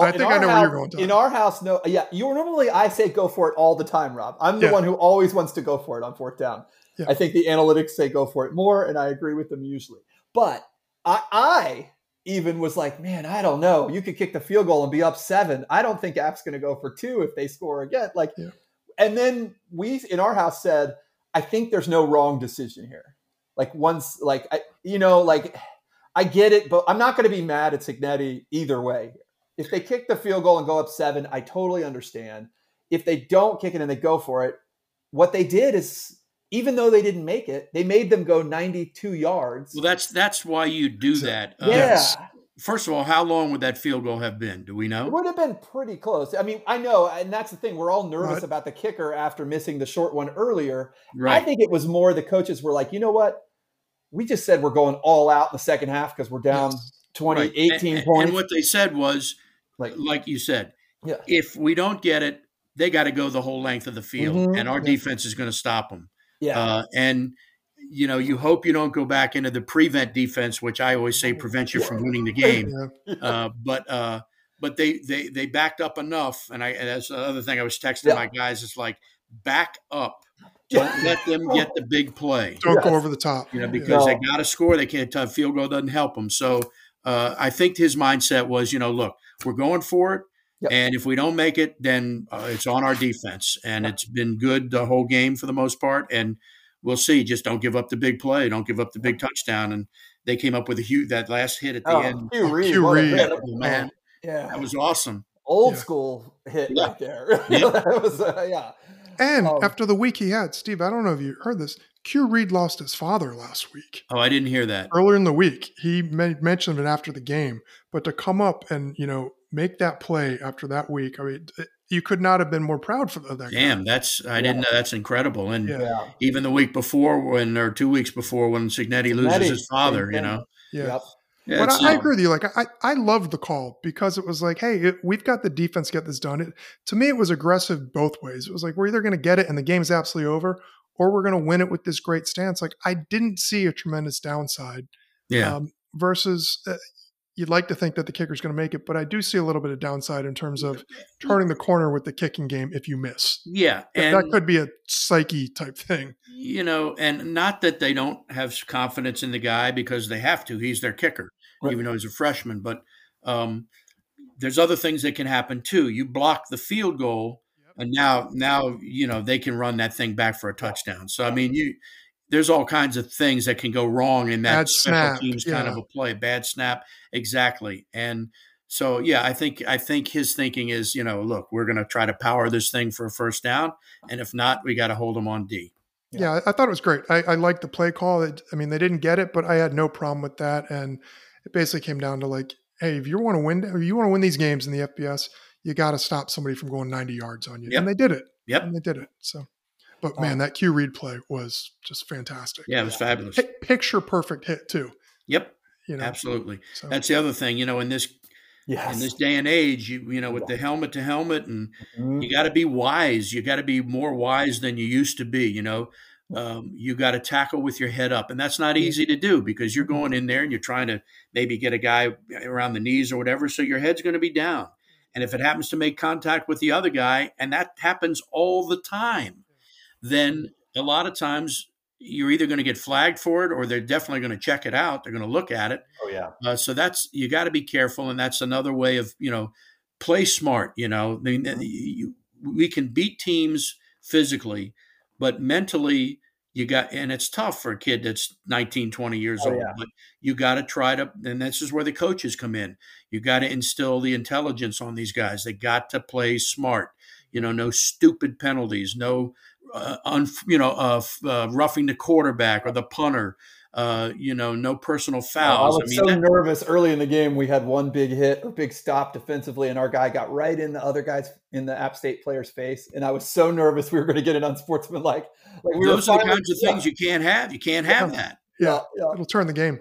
I think I know where you're going to. In our house, no. Yeah. You're normally, I say go for it all the time, Rob. I'm the one who always wants to go for it on fourth down. Yeah. I think the analytics say go for it more, and I agree with them usually. But I even was like, man, I don't know. You could kick the field goal and be up 7. I don't think App's going to go for 2 if they score again. Like, and then we in our house said, I think there's no wrong decision here. Like once, like, I get it, but I'm not going to be mad at Cignetti either way. If they kick the field goal and go up 7, I totally understand. If they don't kick it and they go for it, what they did is, even though they didn't make it, they made them go 92 yards. Well, that's why you do that. First of all, how long would that field goal have been? Do we know? It would have been pretty close. I mean, I know, and that's the thing. We're all nervous about the kicker after missing the short one earlier. Right. I think it was more the coaches were like, you know what? We just said we're going all out in the second half because we're down 20, 18 points. And what they said was, like you said, if we don't get it, they got to go the whole length of the field, and our defense is going to stop them. Yeah. And, you hope you don't go back into the prevent defense, which I always say prevents you from winning the game. Yeah. But they backed up enough. And that's the other thing I was texting my guys. It's like, back up. Don't let them get the big play. Don't go over the top. Because they got to score. They can't – field goal doesn't help them. So I think his mindset was, look, we're going for it. Yep. And if we don't make it, then it's on our defense. And it's been good the whole game for the most part. And we'll see. Just don't give up the big play. Don't give up the big touchdown. And they came up with a huge, that last hit at the end. Q Reed. Oh, man. Yeah. That was awesome. Old school hit right there. Yeah. That was, yeah. And after the week he had, Steve, I don't know if you heard this, Q Reed lost his father last week. Oh, I didn't hear that. Earlier in the week, he mentioned it after the game. But to come up and, you know, make that play after that week, I mean, you could not have been more proud for that. Damn, I didn't know. That's incredible. And even the week before, or 2 weeks before, when Cignetti loses his father, you know. Yeah. Yep. Yeah, but I agree with you. Like I loved the call because it was like, hey, we've got the defense, get this done. To me, it was aggressive both ways. It was like, we're either going to get it and the game's absolutely over, or we're going to win it with this great stance. Like, I didn't see a tremendous downside. Yeah. Versus you'd like to think that the kicker's going to make it, but I do see a little bit of downside in terms of turning the corner with the kicking game if you miss. Yeah. And that could be a psyche type thing. You know, and not that they don't have confidence in the guy, because they have to. He's their kicker, right, even though he's a freshman. But there's other things that can happen too. You block the field goal, and now you know they can run that thing back for a touchdown. So, I mean, there's all kinds of things that can go wrong in that special teams kind of a play, bad snap. Exactly. And so, yeah, I think his thinking is, you know, look, we're going to try to power this thing for a first down. And if not, we got to hold them on D. Yeah. I thought it was great. I liked the play call. I mean, they didn't get it, but I had no problem with that. And it basically came down to like, hey, if you want to win these games in the FBS, you got to stop somebody from going 90 yards on you. Yep. And they did it. Yep. And they did it. So. But, man, that Q Reed play was just fantastic. Yeah, it was fabulous. Picture-perfect hit, too. Yep, you know, absolutely. So. That's the other thing. You know, in this day and age, you know, with the helmet-to-helmet, and you got to be wise. You got to be more wise than you used to be, you know. You got to tackle with your head up. And that's not easy to do because you're going in there and you're trying to maybe get a guy around the knees or whatever, so your head's going to be down. And if it happens to make contact with the other guy, and that happens all the time, then a lot of times you're either going to get flagged for it or they're definitely going to check it out. They're going to look at it. Oh, yeah. So you got to be careful. And that's another way of, you know, play smart. You know, I mean, we can beat teams physically, but mentally and it's tough for a kid that's 19, 20 years old, but you got to try to, and this is where the coaches come in. You got to instill the intelligence on these guys. They got to play smart, you know, no stupid penalties, no, roughing the quarterback or the punter, you know, no personal fouls. I was nervous early in the game. We had one big hit or big stop defensively, and our guy got right in the other guy's, in the App State player's face. And I was so nervous we were going to get it unsportsmanlike. Like those are the kinds of things you can't have. You can't have that. Yeah. It'll turn the game.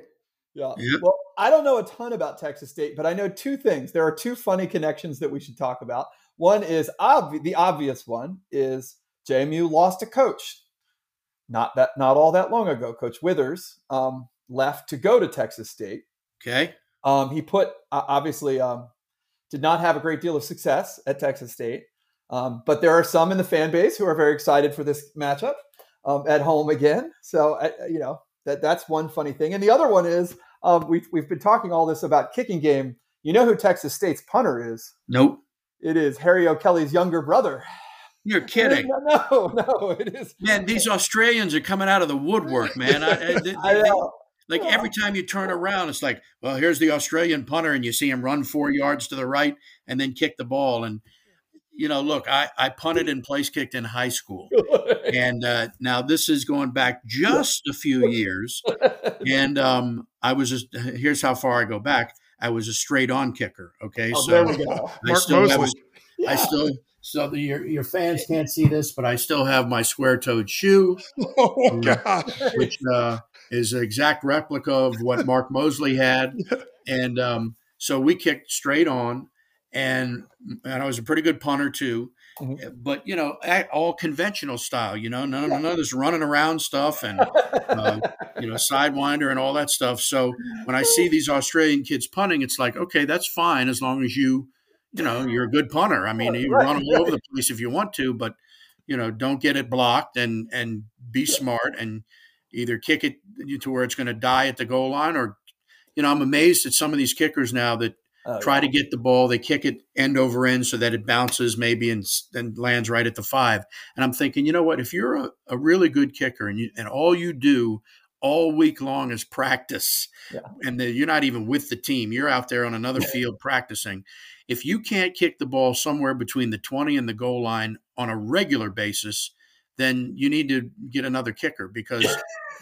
Yeah. Yep. Well, I don't know a ton about Texas State, but I know two things. There are two funny connections that we should talk about. One is the obvious one is JMU lost a coach not all that long ago. Coach Withers left to go to Texas State. Okay. He did not have a great deal of success at Texas State. But there are some in the fan base who are very excited for this matchup at home again. So, you know, that's one funny thing. And the other one is we've been talking all this about kicking game. You know who Texas State's punter is? Nope. It is Harry O'Kelly's younger brother. You're kidding. No, it is. Man, these Australians are coming out of the woodwork, man. I know. Like every time you turn around, it's like, well, here's the Australian punter, and you see him run 4 yards to the right and then kick the ball. And, you know, look, I punted and place kicked in high school. And now this is going back just a few years. And here's how far I go back. I was a straight-on kicker, okay? Oh, so there we go. So your fans can't see this, but I still have my square-toed shoe, which is an exact replica of what Mark Mosley had. And so we kicked straight on, and I was a pretty good punter too. Mm-hmm. But, you know, all conventional style, you know, none of this running around stuff and, you know, sidewinder and all that stuff. So when I see these Australian kids punting, it's like, okay, that's fine as long as you know, you're a good punter. I mean, you run all over the place if you want to, but, you know, don't get it blocked and be smart and either kick it to where it's going to die at the goal line or, you know, I'm amazed at some of these kickers now that try to get the ball. They kick it end over end so that it bounces maybe and then lands right at the five. And I'm thinking, you know what, if you're a really good kicker and all you do all week long is practice, and you're not even with the team, you're out there on another field practicing. If you can't kick the ball somewhere between the 20 and the goal line on a regular basis, then you need to get another kicker, because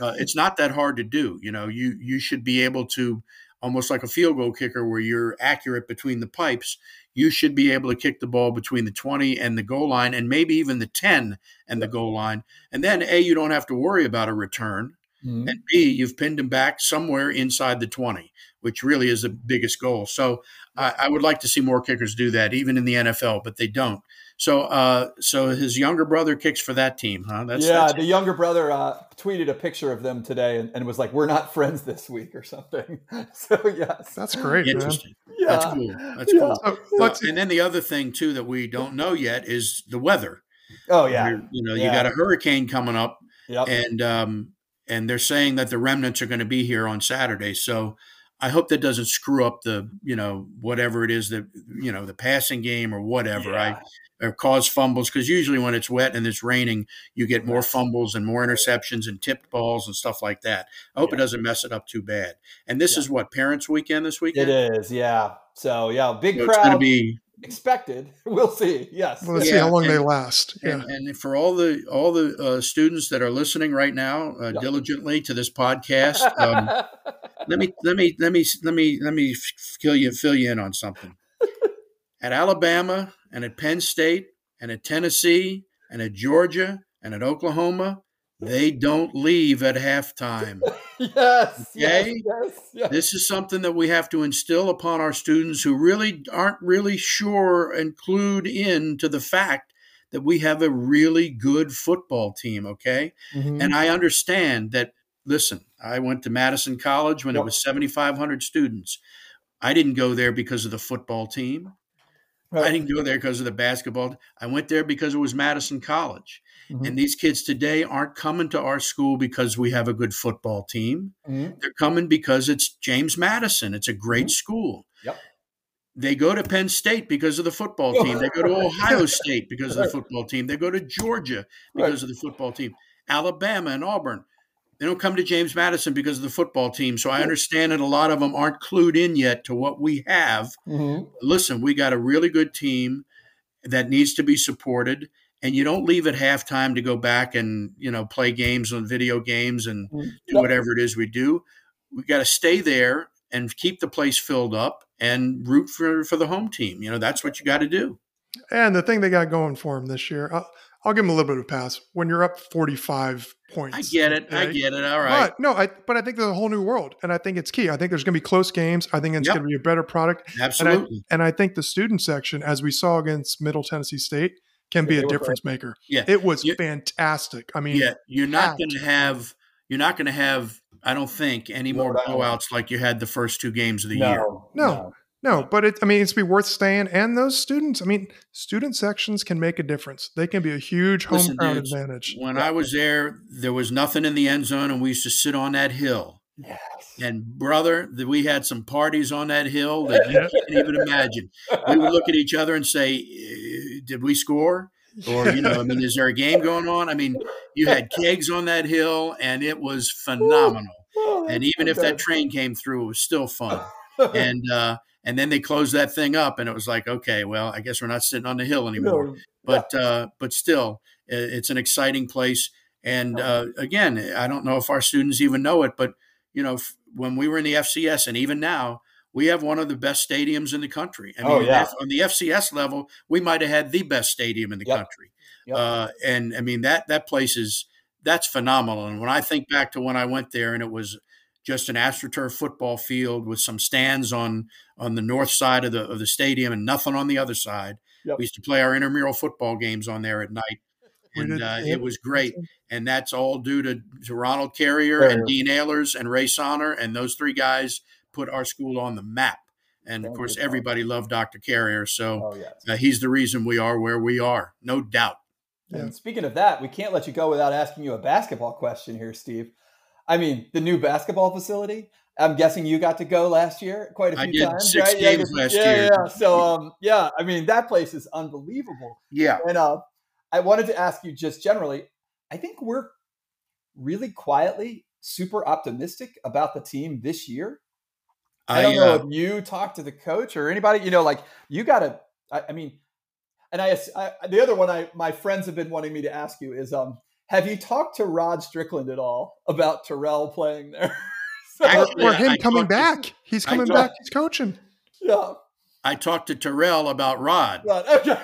it's not that hard to do. You know, you should be able to, almost like a field goal kicker where you're accurate between the pipes, you should be able to kick the ball between the 20 and the goal line, and maybe even the 10 and the goal line. And then A, you don't have to worry about a return, and B, you've pinned him back somewhere inside the 20, which really is the biggest goal. So I would like to see more kickers do that, even in the NFL, but they don't. So so his younger brother kicks for that team, huh? The younger brother tweeted a picture of them today and was like, "We're not friends this week" or something. So, yes. That's great. Interesting. Yeah. That's cool. That's cool. And then the other thing, too, that we don't know yet is the weather. Oh, yeah. You got a hurricane coming up, and they're saying that the remnants are going to be here on Saturday. So I hope that doesn't screw up the, whatever it is that, the passing game or whatever. Yeah. Or cause fumbles, because usually when it's wet and it's raining, you get more fumbles and more interceptions and tipped balls and stuff like that. I hope it doesn't mess it up too bad. And this is what, Parents' Weekend this weekend? It is, yeah. So, big crowd. It's going to be expected. We'll see. Yes. We'll see how long they last. Yeah. And for all the students that are listening right now diligently to this podcast, let me fill you in on something. At Alabama and at Penn State and at Tennessee and at Georgia and at Oklahoma, they don't leave at halftime. Yes. This is something that we have to instill upon our students who really aren't really sure and clued in to the fact that we have a really good football team, okay? Mm-hmm. And I understand that, listen, I went to Madison College when it was 7,500 students. I didn't go there because of the football team. Right. I didn't go there because of the basketball. I went there because it was Madison College. Mm-hmm. And these kids today aren't coming to our school because we have a good football team. Mm-hmm. They're coming because it's James Madison. It's a great school. Yep. They go to Penn State because of the football team. They go to Ohio State because of the football team. They go to Georgia because of the football team. Alabama and Auburn. They don't come to James Madison because of the football team. So I understand that a lot of them aren't clued in yet to what we have. Mm-hmm. Listen, we got a really good team that needs to be supported. And you don't leave at halftime to go back and, play games on video games and do whatever it is we do. We got to stay there and keep the place filled up and root for the home team. That's what you got to do. And the thing they got going for them this year, I'll give him a little bit of a pass. When you're up 45 points. I get it. All right. But, I think there's a whole new world, and I think it's key. I think there's going to be close games. I think it's going to be a better product. Absolutely. And I think the student section, as we saw against Middle Tennessee State, can be a difference maker. Yeah. It was fantastic. I mean, you're not going to have, I don't think, any more blowouts like you had the first two games of the year. No, but it's be worth staying. And those students, student sections can make a difference. They can be a huge home crowd advantage. When I was there, there was nothing in the end zone, and we used to sit on that hill. Yes. And brother, we had some parties on that hill that you can't even imagine. We would look at each other and say, "Did we score?" Or, is there a game going on? You had kegs on that hill, and it was phenomenal. And even if that train came through, it was still fun. And then they closed that thing up, and it was like, okay, well, I guess we're not sitting on the hill anymore. No. But still, it's an exciting place. And again, I don't know if our students even know it, but when we were in the FCS, and even now, we have one of the best stadiums in the country. On the FCS level, we might have had the best stadium in the country. That place that's phenomenal. And when I think back to when I went there, and it was just an AstroTurf football field with some stands on the north side of the stadium and nothing on the other side. Yep. We used to play our intramural football games on there at night, and it was great. And that's all due to Ronald Carrier and Dean Ehlers and Ray Sonner, and those three guys put our school on the map. And of course, everybody loved Dr. Carrier, so he's the reason we are where we are, no doubt. Yeah. And speaking of that, we can't let you go without asking you a basketball question here, Steve. The new basketball facility, I'm guessing you got to go last year quite a few times. I did 6 games last year. Yeah. So, I mean, that place is unbelievable. Yeah. And I wanted to ask you just generally, I think we're really quietly super optimistic about the team this year. I don't know if you talked to the coach or anybody, you know, like you got to, I mean, the other one my friends have been wanting me to ask you is, have you talked to Rod Strickland at all about Terrell playing there? Or him coming back. He's coming back. He's coaching. Yeah. I talked to Terrell about Rod. Okay.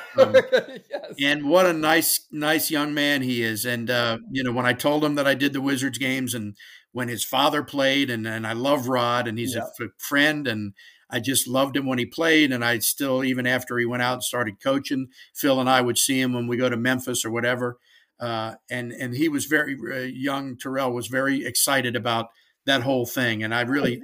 Yes. And what a nice young man he is. And, you know, when I told him that I did the Wizards games and when his father played, and I love Rod, and he's a friend, and I just loved him when he played. And I still, even after he went out and started coaching, Phil and I would see him when we go to Memphis or whatever. And he was very young. Terrell was very excited about that whole thing. And I really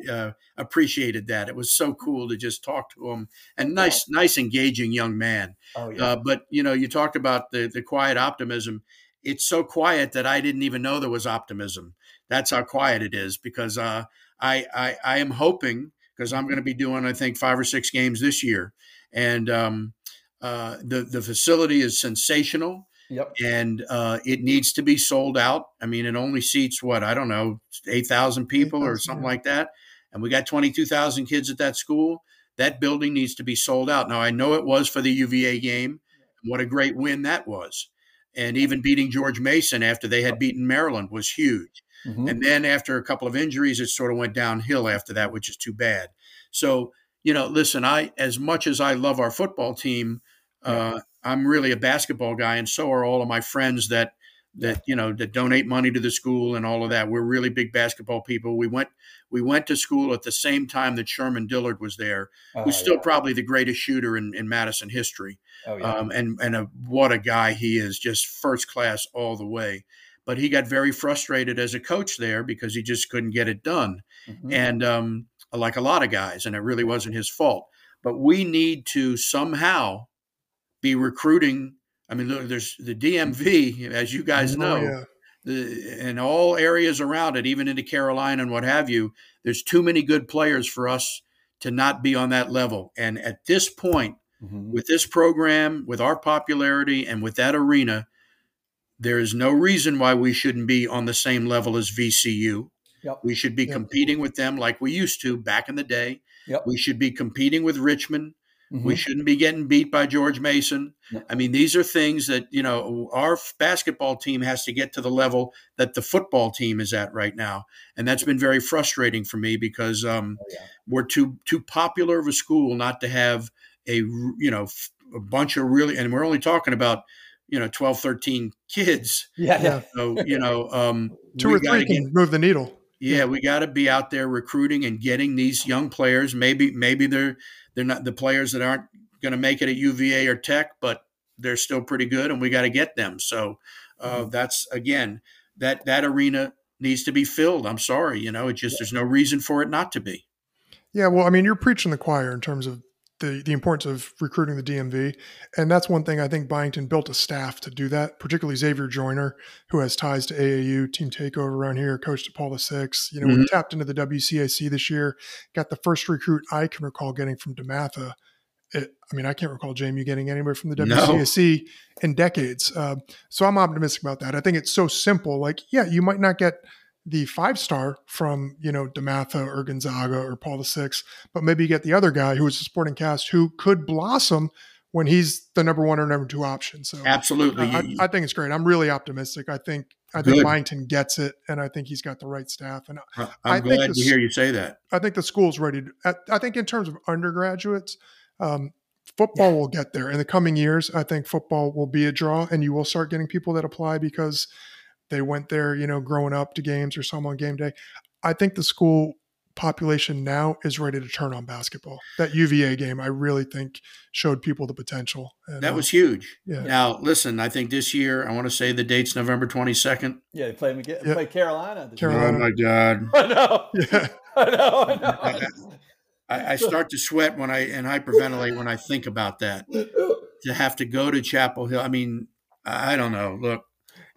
appreciated that. It was so cool to just talk to him, and nice, engaging young man. Oh, yeah. But, you know, you talked about the quiet optimism. It's so quiet that I didn't even know there was optimism. That's how quiet it is, because I am hoping, because I'm going to be doing, I think, 5 or 6 games this year. And the facility is sensational. Yep. And it needs to be sold out. I mean, it only seats, 8,000 people or something like that. And we got 22,000 kids at that school. That building needs to be sold out. Now, I know it was for the UVA game. What a great win that was. And even beating George Mason after they had beaten Maryland was huge. Mm-hmm. And then after a couple of injuries, it sort of went downhill after that, which is too bad. So, you know, listen, as much as I love our football team, I'm really a basketball guy, and so are all of my friends that donate money to the school and all of that. We're really big basketball people. We went to school at the same time that Sherman Dillard was there, who's still probably the greatest shooter in Madison history. Oh, yeah. And what a guy he is, just first class all the way. But he got very frustrated as a coach there because he just couldn't get it done, and like a lot of guys, and it really wasn't his fault. But we need to somehow be recruiting. I mean, look, there's the DMV, as you guys know, and all areas around it, even into Carolina and what have you. There's too many good players for us to not be on that level. And at this point, with this program, with our popularity, and with that arena, there is no reason why we shouldn't be on the same level as VCU. Yep. We should be competing with them like we used to back in the day. Yep. We should be competing with Richmond. We shouldn't be getting beat by George Mason. No. I mean, these are things that, you know, our basketball team has to get to the level that the football team is at right now. And that's been very frustrating for me because we're too popular of a school not to have a bunch of really, and we're only talking about, 12, 13 kids. Yeah. So, two or three can move the needle. Yeah, we got to be out there recruiting and getting these young players. Maybe they're not the players that aren't going to make it at UVA or Tech, but they're still pretty good, and we got to get them. So that's, again, that arena needs to be filled. I'm sorry, it just there's no reason for it not to be. Yeah, well, I mean, you're preaching the choir in terms of the importance of recruiting the DMV. And that's one thing I think Byington built a staff to do that, particularly Xavier Joyner, who has ties to AAU, Team Takeover around here, coach to Paul VI. We tapped into the WCAC this year, got the first recruit I can recall getting from DeMatha. I can't recall, Jamie, getting anywhere from the WCAC in decades. So I'm optimistic about that. I think it's so simple. Like, you might not get the 5-star from, DeMatha or Gonzaga or Paul VI, but maybe you get the other guy who is a supporting cast who could blossom when he's the number 1 or number 2 option. So absolutely. I think it's great. I'm really optimistic. I think Byington gets it, and I think he's got the right staff. And I'm glad to hear you say that. I think the school's ready. I think in terms of undergraduates, football will get there. In the coming years, I think football will be a draw, and you will start getting people that apply because they went there, growing up to games or some on game day. I think the school population now is ready to turn on basketball. That UVA game, I really think, showed people the potential. And that was huge. Yeah. Now, listen, I think this year, I want to say the date's November 22nd. Yeah, they play Carolina. Oh, my God. I know. Yeah. I know. I start to sweat and hyperventilate when I think about that. To have to go to Chapel Hill. I mean, I don't know. Look.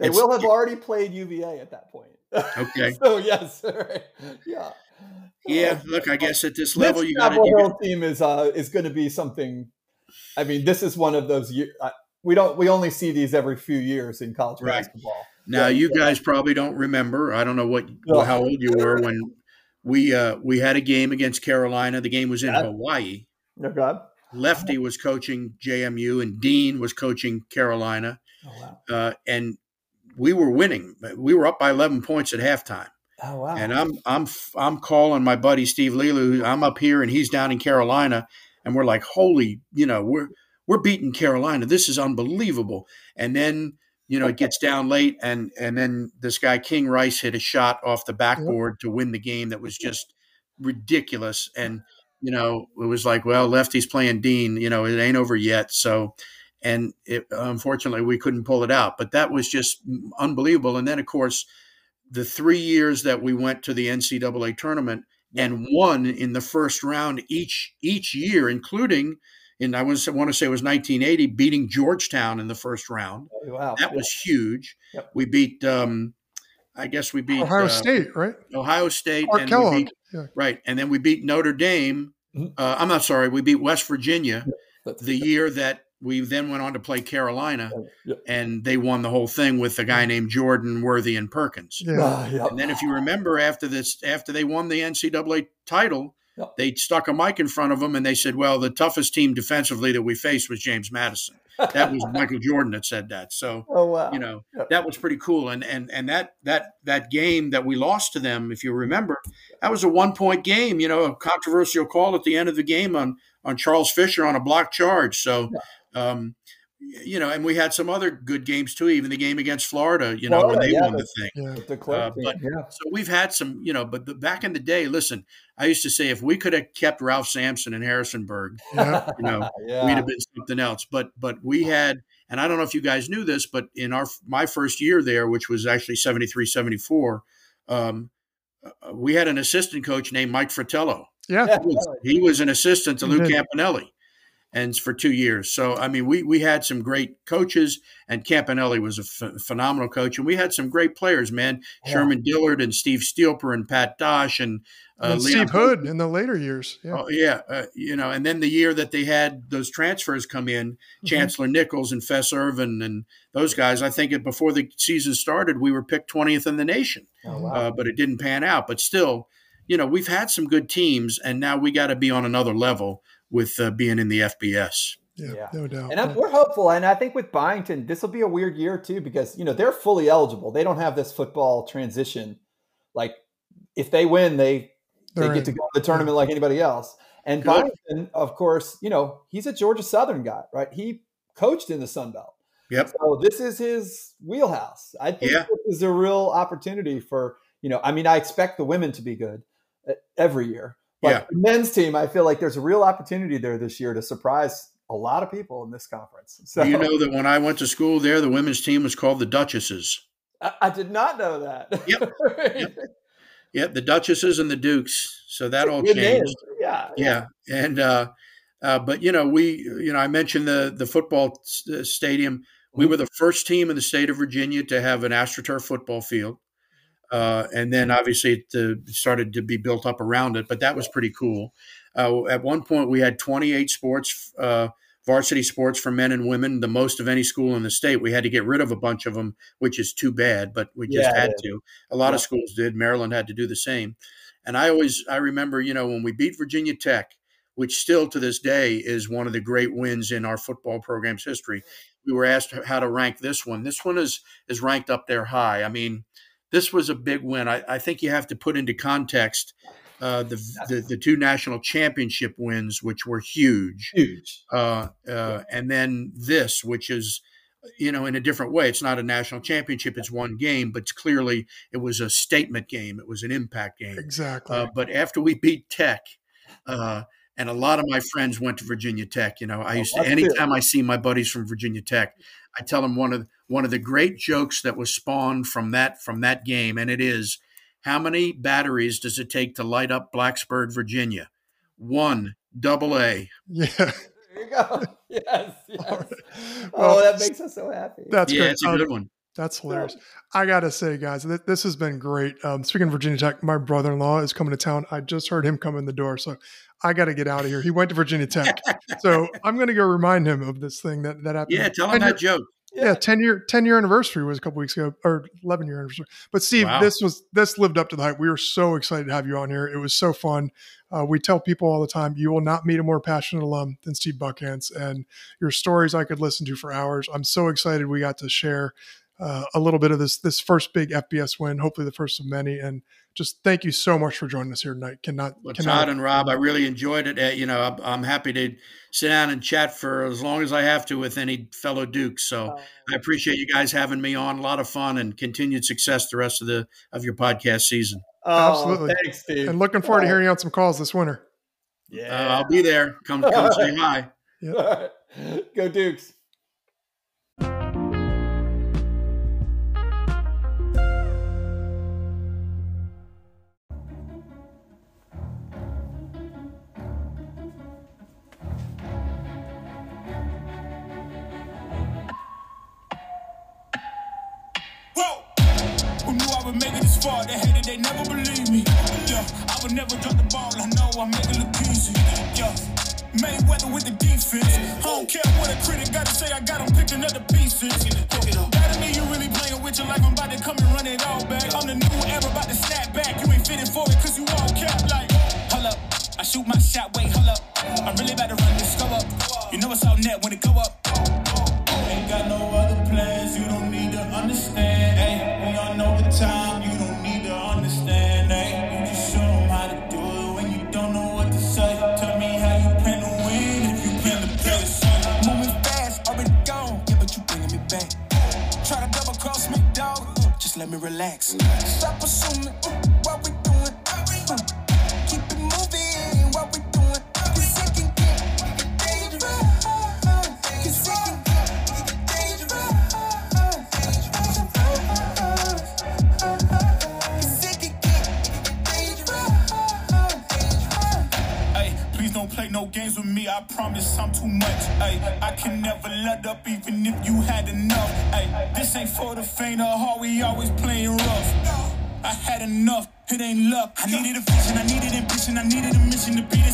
They will have already played UVA at that point. Okay. So, yes. Right. Yeah. Yeah, look, I guess at this level, you got to. The whole team is going to be something. I mean, this is one of those. We only see these every few years in college basketball. Now, you guys probably don't remember. I don't know how old you were when we had a game against Carolina. The game was in Hawaii. No God. Lefty was coaching JMU and Dean was coaching Carolina. Oh, wow. And we were winning. We were up by 11 points at halftime. Oh, wow. And I'm calling my buddy Steve Lelou. I'm up here and he's down in Carolina, and we're like, holy, we're beating Carolina. This is unbelievable. And then, it gets down late, and then this guy King Rice hit a shot off the backboard to win the game that was just ridiculous. And it was like, well, Lefty's playing Dean. It ain't over yet. So, and unfortunately, we couldn't pull it out. But that was just unbelievable. And then, of course, the 3 years that we went to the NCAA tournament and won in the first round each year, including, and I want to say it was 1980, beating Georgetown in the first round. Oh, wow. That was huge. Yep. We beat. I guess we beat Ohio State, right? Ohio State. Or Kellogg. Right. And then we beat Notre Dame. I'm not sorry. We beat West Virginia the year that we then went on to play Carolina. And they won the whole thing with a guy named Jordan Worthy and Perkins. And then if you remember after they won the NCAA title, they stuck a mic in front of them and they said, well, the toughest team defensively that we faced was James Madison. That was Michael Jordan that said that. So, that was pretty cool. And that game that we lost to them, if you remember, that was a 1-point game, a controversial call at the end of the game on Charles Fisher on a block charge. So, and we had some other good games too, even the game against Florida, when they won the thing. So we've had some, but back in the day, listen, I used to say if we could have kept Ralph Sampson in Harrisonburg, we'd have been something else. But we had, and I don't know if you guys knew this, but in my first year there, which was actually 73-74, we had an assistant coach named Mike Fratello. Yeah. He was an assistant to Lou Campanelli. And for 2 years. So, I mean, we had some great coaches, and Campanelli was a phenomenal coach. And we had some great players, man. Yeah. Sherman Dillard and Steve Steelper and Pat Dosh and Steve Hood in the later years. Yeah. Oh, yeah. And then the year that they had those transfers come in, Chancellor Nichols and Fess Irvin and those guys, I think before the season started, we were picked 20th in the nation. Oh, wow. But it didn't pan out. But still, we've had some good teams, and now we got to be on another level with being in the FBS. Yeah, no doubt. And we're hopeful. And I think with Byington, this will be a weird year too, because, they're fully eligible. They don't have this football transition. Like if they win, they get to go to the tournament like anybody else. And Byington, of course, he's a Georgia Southern guy, right? He coached in the Sun Belt. Yep. So this is his wheelhouse. I think this is a real opportunity for, I expect the women to be good every year. But the men's team, I feel like there's a real opportunity there this year to surprise a lot of people in this conference. So, do you know that when I went to school there, the women's team was called the Duchesses? I did not know that. Yep, the Duchesses and the Dukes. So that all changed. Yeah. And but I mentioned the football stadium. We were the first team in the state of Virginia to have an AstroTurf football field. And then obviously it started to be built up around it, but that was pretty cool. At one point we had 28 sports, varsity sports for men and women, the most of any school in the state. We had to get rid of a bunch of them, which is too bad, but we just had to. A lot of schools did. Maryland had to do the same. And I remember, when we beat Virginia Tech, which still to this day is one of the great wins in our football program's history. We were asked how to rank this one. This one is ranked up there high. I mean, this was a big win. I think you have to put into context the two national championship wins, which were huge. And then this, which is, in a different way. It's not a national championship. It's one game, but clearly it was a statement game. It was an impact game. Exactly. But after we beat Tech, and a lot of my friends went to Virginia Tech. Anytime I see my buddies from Virginia Tech, I tell them one of the great jokes that was spawned from that game, and it is, how many batteries does it take to light up Blacksburg, Virginia? 1 AA. Yeah. There you go. Yes. Right. Well, that makes us so happy. That's great. It's a good one. That's hilarious. I got to say, guys, this has been great. Speaking of Virginia Tech, my brother-in-law is coming to town. I just heard him come in the door, so I got to get out of here. He went to Virginia Tech. So I'm going to go remind him of this thing that happened. Yeah, tell him that joke. Yeah, 10-year anniversary was a couple weeks ago, or 11-year anniversary. But Steve, wow. This lived up to the hype. We were so excited to have you on here. It was so fun. We tell people all the time, you will not meet a more passionate alum than Steve Buckhantz, and your stories I could listen to for hours. I'm so excited we got to share a little bit of this first big FBS win, hopefully the first of many. And just thank you so much for joining us here tonight. Todd and Rob, I really enjoyed it. I'm happy to sit down and chat for as long as I have to with any fellow Dukes. So I appreciate you guys having me on. A lot of fun and continued success the rest of your podcast season. Oh, absolutely. Thanks, Steve. And looking forward to hearing you on some calls this winter. Yeah, I'll be there. Come say hi. Yep. Go Dukes. They hated, they never believe me. Yeah, I would never drop the ball. I know I make it look easy. Yeah, Mayweather with the defense. I don't care what a critic got to say. I got them picking other pieces. That me, you really playing with your life. I'm about to come and run it all back. I'm the new era, about to snap back. You ain't fitting for it because you all capped like. Hold up, I shoot my shot. Wait, hold up. I'm really about to run this go up. You know it's all net when it go up. Ain't got no other plans. You don't need to understand. Hey, we all know the time. You don't need to understand. Hey, you just show them how to do it when you don't know what to say. Tell me how you plan to win if you plan to play. Moving fast, already gone. Yeah, but you bringing me back. Try to double cross me, dog. Just let me relax. Stop assuming what we doing. Keep it moving. What we doing. Play no games with me, I promise I'm too much. Ay, I can never let up even if you had enough. Ay, this ain't for the faint of heart, we always playing rough. I had enough, it ain't luck. I needed a vision, I needed ambition, I needed a mission to be this.